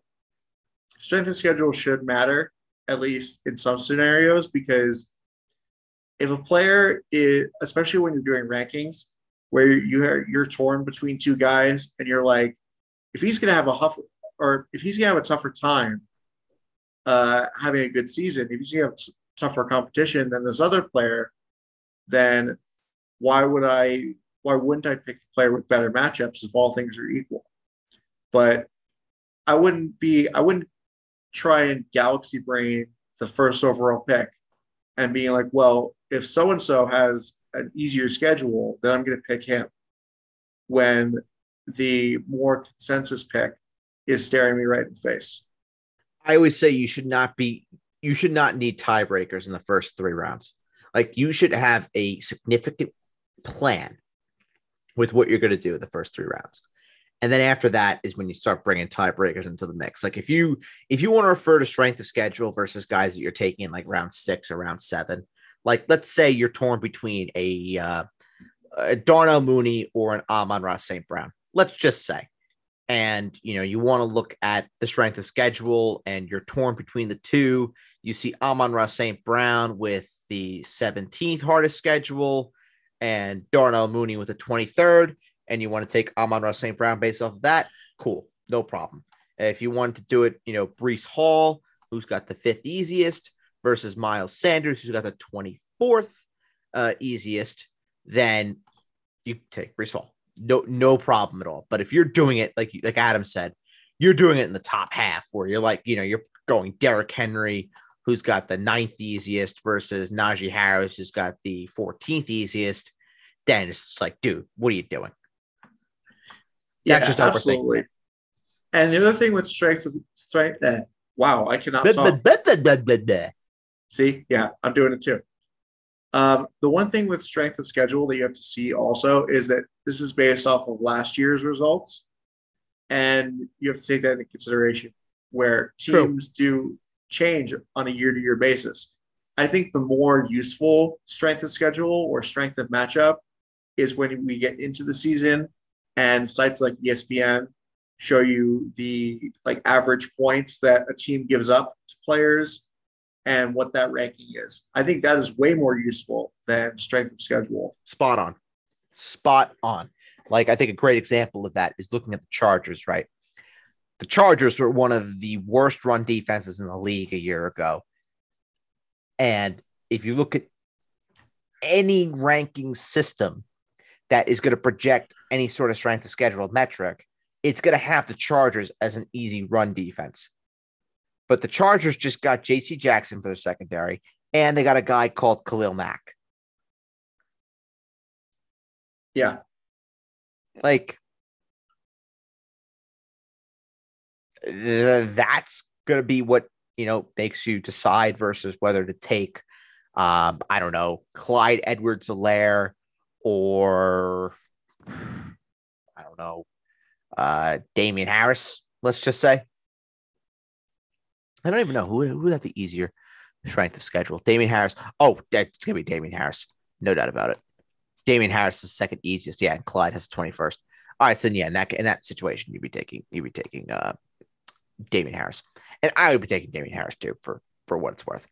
strength of schedule should matter, at least in some scenarios, because if a player is, especially when you're doing rankings, where you're torn between two guys and you're like, if he's going to have a tougher time having a good season, if he's going to have tougher competition than this other player, then why wouldn't I pick the player with better matchups if all things are equal? But I wouldn't try and galaxy brain the first overall pick and being like, well, if so-and-so has an easier schedule, then I'm going to pick him, when the more consensus pick is staring me right in the face. I always say you should not need tiebreakers in the first three rounds. Like, you should have a significant plan with what you're going to do in the first three rounds. And then after that is when you start bringing tiebreakers into the mix. Like, if you want to refer to strength of schedule versus guys that you're taking in like round 6 or round 7, like, let's say you're torn between a Darnell Mooney or an Amon-Ra St. Brown, let's just say. And, you know, you want to look at the strength of schedule and you're torn between the two. You see Amon-Ra St. Brown with the 17th hardest schedule and Darnell Mooney with the 23rd. And you want to take Amon-Ra St. Brown based off of that. Cool. No problem. If you wanted to do it, you know, Breece Hall, who's got the 5th easiest, versus Miles Sanders, who's got the 24th easiest, then you take Breece Hall. No problem at all. But if you're doing it, like Adam said, you're doing it in the top half where you're like, you know, you're going Derrick Henry, who's got the 9th easiest, versus Najee Harris, who's got the 14th easiest, then it's like, dude, what are you doing? Yeah, just absolutely. And the other thing with strength. Wow, I cannot talk. See, yeah, I'm doing it too. The one thing with strength of schedule that you have to see also is that this is based off of last year's results, and you have to take that into consideration, where teams do change on a year-to-year basis. I think the more useful strength of schedule or strength of matchup is when we get into the season and sites like ESPN show you the like average points that a team gives up to players and what that ranking is. I think that is way more useful than strength of schedule. Spot on. Like, I think a great example of that is looking at the Chargers, right? The Chargers were one of the worst run defenses in the league a year ago. And if you look at any ranking system that is going to project any sort of strength of schedule metric, it's going to have the Chargers as an easy run defense. But the Chargers just got J.C. Jackson for their secondary, and they got a guy called Khalil Mack. Yeah. Like, that's going to be what, you know, makes you decide versus whether to take, I don't know, Clyde Edwards-Helaire or, I don't know, Damian Harris, let's just say. I don't even know who had the easier strength of schedule. Damian Harris. Oh, it's going to be Damian Harris. No doubt about it. Damian Harris is the 2nd easiest. Yeah, and Clyde has the 21st. All right, so yeah, in that situation, you'd be taking Damian Harris. And I would be taking Damian Harris too, for what it's worth.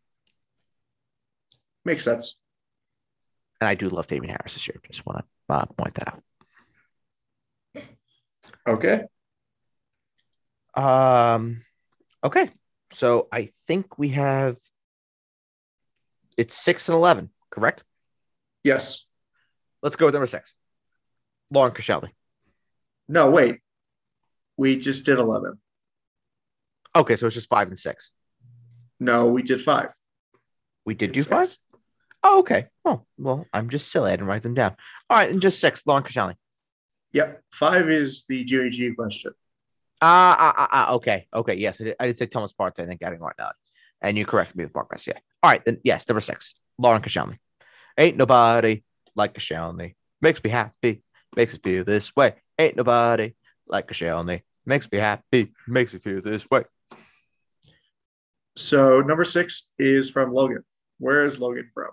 Makes sense. And I do love Damian Harris this year. Just want to point that out. Okay. Okay. So I think we have – it's 6 and 11, correct? Yes. Let's go with number 6. Lauren Crishelli. No, wait. We just did 11. Okay, so it's just 5 and 6. No, we did 5. We did do 5? Oh, okay. Oh, well, I'm just silly. I didn't write them down. All right, and just 6, Lauren Crishelli. Yep. 5 is the Joey G question. Okay. Yes, I did say Thomas Partey. I think I didn't write that. And you corrected me with Mark Garcia. All right, then yes, number 6, Lauren Crishelli. Ain't nobody like Crishelli. Makes me happy. Makes me feel this way. Ain't nobody like Crishelli. Makes me happy. Makes me feel this way. So number 6 is from Logan. Where is Logan from?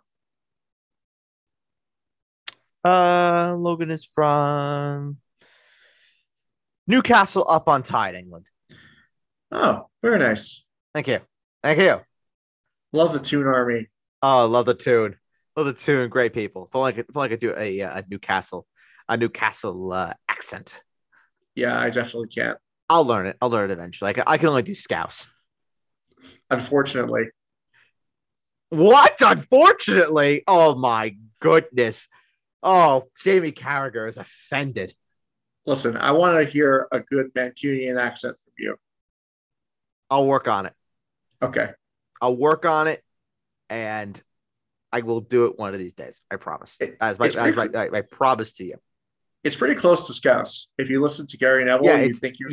Logan is from Newcastle up on Tyne, England. Oh, very nice. Thank you. Love the Toon Army. Oh, love the Toon. Great people. Feel like I could do a Newcastle accent. Yeah, I definitely can't. I'll learn it eventually. I can only do Scouse. Unfortunately. What? Unfortunately? Oh my goodness. Oh, Jamie Carragher is offended. Listen, I want to hear a good Mancunian accent from you. I'll work on it. Okay. I'll work on it, and I will do it one of these days. I promise. That is my promise to you. It's pretty close to Scouse. If you listen to Gary Neville, you'd think you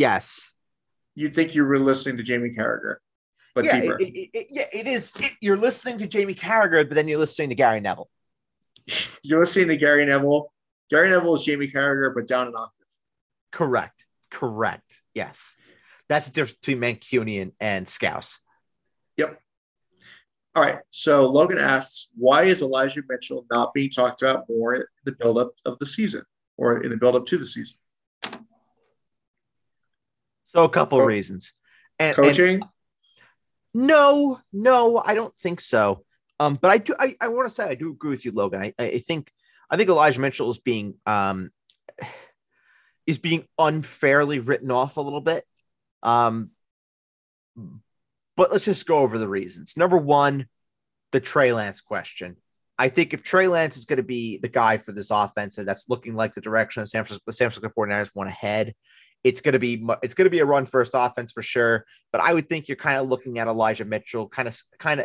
were listening to Jamie Carragher, but deeper. It is. You're listening to Jamie Carragher, but then you're listening to Gary Neville. You're listening to Gary Neville. Gary Neville is Jamie Carragher, but down an octave. Correct. Yes. That's the difference between Mancunian and Scouse. Yep. All right. So Logan asks, why is Elijah Mitchell not being talked about more in the buildup of the season or in the buildup to the season? So a couple of reasons. Coaching? No, I don't think so. But I do. I want to say I do agree with you, Logan. I think Elijah Mitchell is being unfairly written off a little bit. But let's just go over the reasons. Number one, the Trey Lance question. I think if Trey Lance is going to be the guy for this offense, and that's looking like the direction the San Francisco 49ers want to head, it's going to be a run first offense for sure. But I would think you're kind of looking at Elijah Mitchell kind of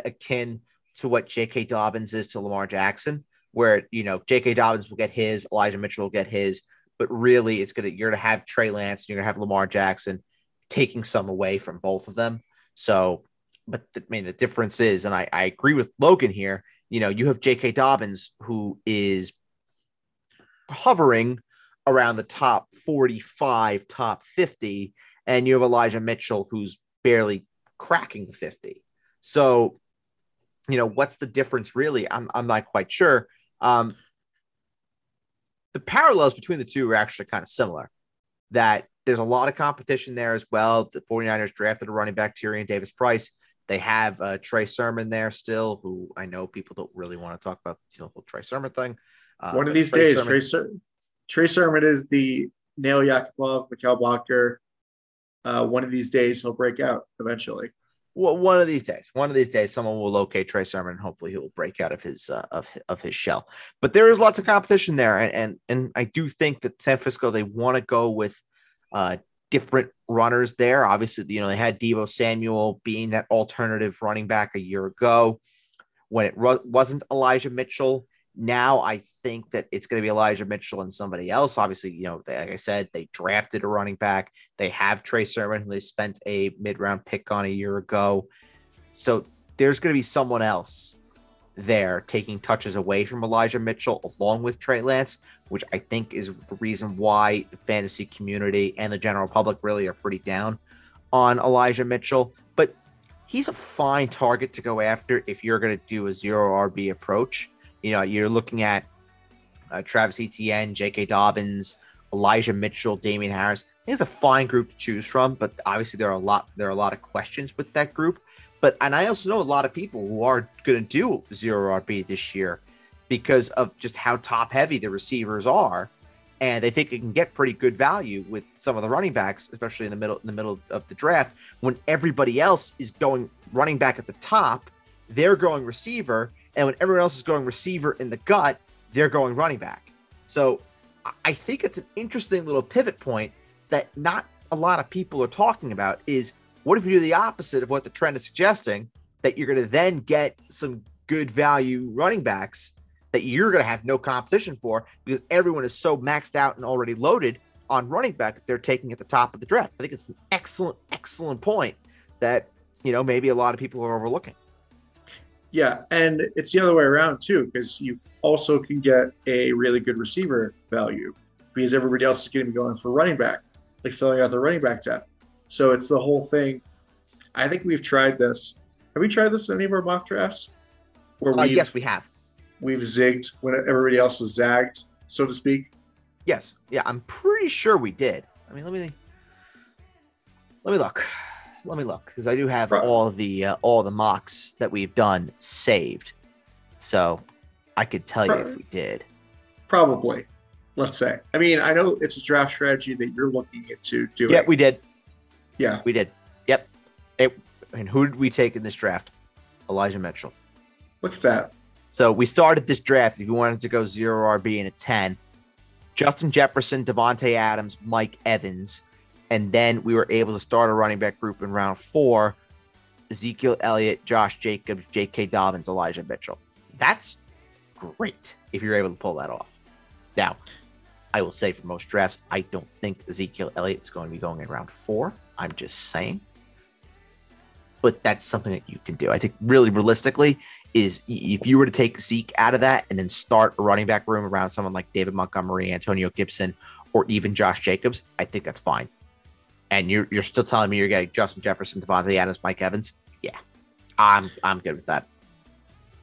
akin to what J.K. Dobbins is to Lamar Jackson, where, you know, J.K. Dobbins will get his, Elijah Mitchell will get his, but really you're going to have Trey Lance and you're going to have Lamar Jackson taking some away from both of them. So, but I mean, the difference is, and I agree with Logan here, you know, you have J.K. Dobbins, who is hovering around the top 45, top 50, and you have Elijah Mitchell, who's barely cracking the 50. So, you know, what's the difference really? I'm not quite sure. The parallels between the two are actually kind of similar, that there's a lot of competition there as well. The 49ers drafted a running back, Tyrion Davis-Price. They have Trey Sermon there still, who I know people don't really want to talk about, the whole Trey Sermon thing. One of these days, Trey Sermon is the Neil Yakupov, Mikhail Blocker. One of these days, he'll break out eventually. Well, one of these days, someone will locate Trey Sermon. And hopefully, he will break out of his of his shell. But there is lots of competition there, and I do think that San Francisco, they want to go with different runners there. Obviously, you know, they had Deebo Samuel being that alternative running back a year ago when it wasn't Elijah Mitchell. Now I think that it's going to be Elijah Mitchell and somebody else. Obviously, you know, like I said, they drafted a running back. They have Trey Sermon, who they spent a mid-round pick on a year ago. So there's going to be someone else there taking touches away from Elijah Mitchell along with Trey Lance, which I think is the reason why the fantasy community and the general public really are pretty down on Elijah Mitchell. But he's a fine target to go after if you're going to do a zero RB approach. You know, you're looking at Travis Etienne, J.K. Dobbins, Elijah Mitchell, Damian Harris. I think it's a fine group to choose from, but obviously there are a lot of questions with that group. And I also know a lot of people who are going to do zero RB this year because of just how top heavy the receivers are, and they think they can get pretty good value with some of the running backs, especially in the middle of the draft when everybody else is going running back at the top, they're going receiver. And when everyone else is going receiver in the gut, they're going running back. So I think it's an interesting little pivot point that not a lot of people are talking about is what if you do the opposite of what the trend is suggesting, that you're going to then get some good value running backs that you're going to have no competition for because everyone is so maxed out and already loaded on running back that they're taking at the top of the draft. I think it's an excellent, excellent point that, you know, maybe a lot of people are overlooking. Yeah, and it's the other way around too, because you also can get a really good receiver value because everybody else is going to be going for running back, like filling out the running back depth. So it's the whole thing. I think we've tried this. Have we tried this in any of our mock drafts? Yes, we have. We've zigged when everybody else is zagged, so to speak. Yes. Yeah, I'm pretty sure we did. I mean, let me look. Let me look, because I do have all the mocks that we've done saved, so I could tell you if we did. Probably, let's say. I mean, I know it's a draft strategy that you're looking into doing. Yeah, we did. Yeah, we did. Yep. And who did we take in this draft? Elijah Mitchell. Look at that. So we started this draft, if you wanted to go zero RB in a 10, Justin Jefferson, Devontae Adams, Mike Evans. And then we were able to start a running back group in round 4, Ezekiel Elliott, Josh Jacobs, J.K. Dobbins, Elijah Mitchell. That's great if you're able to pull that off. Now, I will say for most drafts, I don't think Ezekiel Elliott is going to be going in round 4. I'm just saying. But that's something that you can do. I think really realistically is if you were to take Zeke out of that and then start a running back room around someone like David Montgomery, Antonio Gibson, or even Josh Jacobs, I think that's fine. And you're still telling me you're getting Justin Jefferson, Devontae Adams, Mike Evans? Yeah, I'm good with that.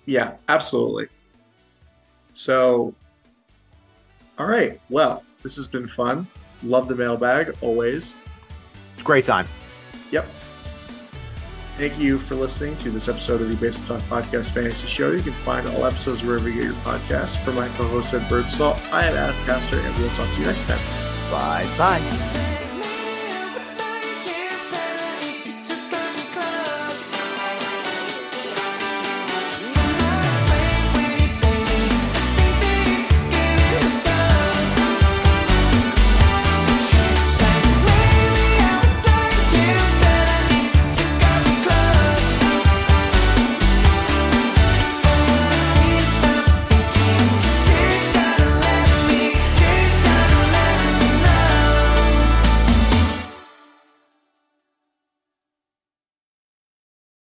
Yeah, absolutely. So, all right. Well, this has been fun. Love the mailbag, always. It's a great time. Yep. Thank you for listening to this episode of the Baseball Talk Podcast Fantasy Show. You can find all episodes wherever you get your podcasts. For my co-host, Ed Birdsall, I am Adam Pastor, and we'll talk to you next time. Bye. Bye.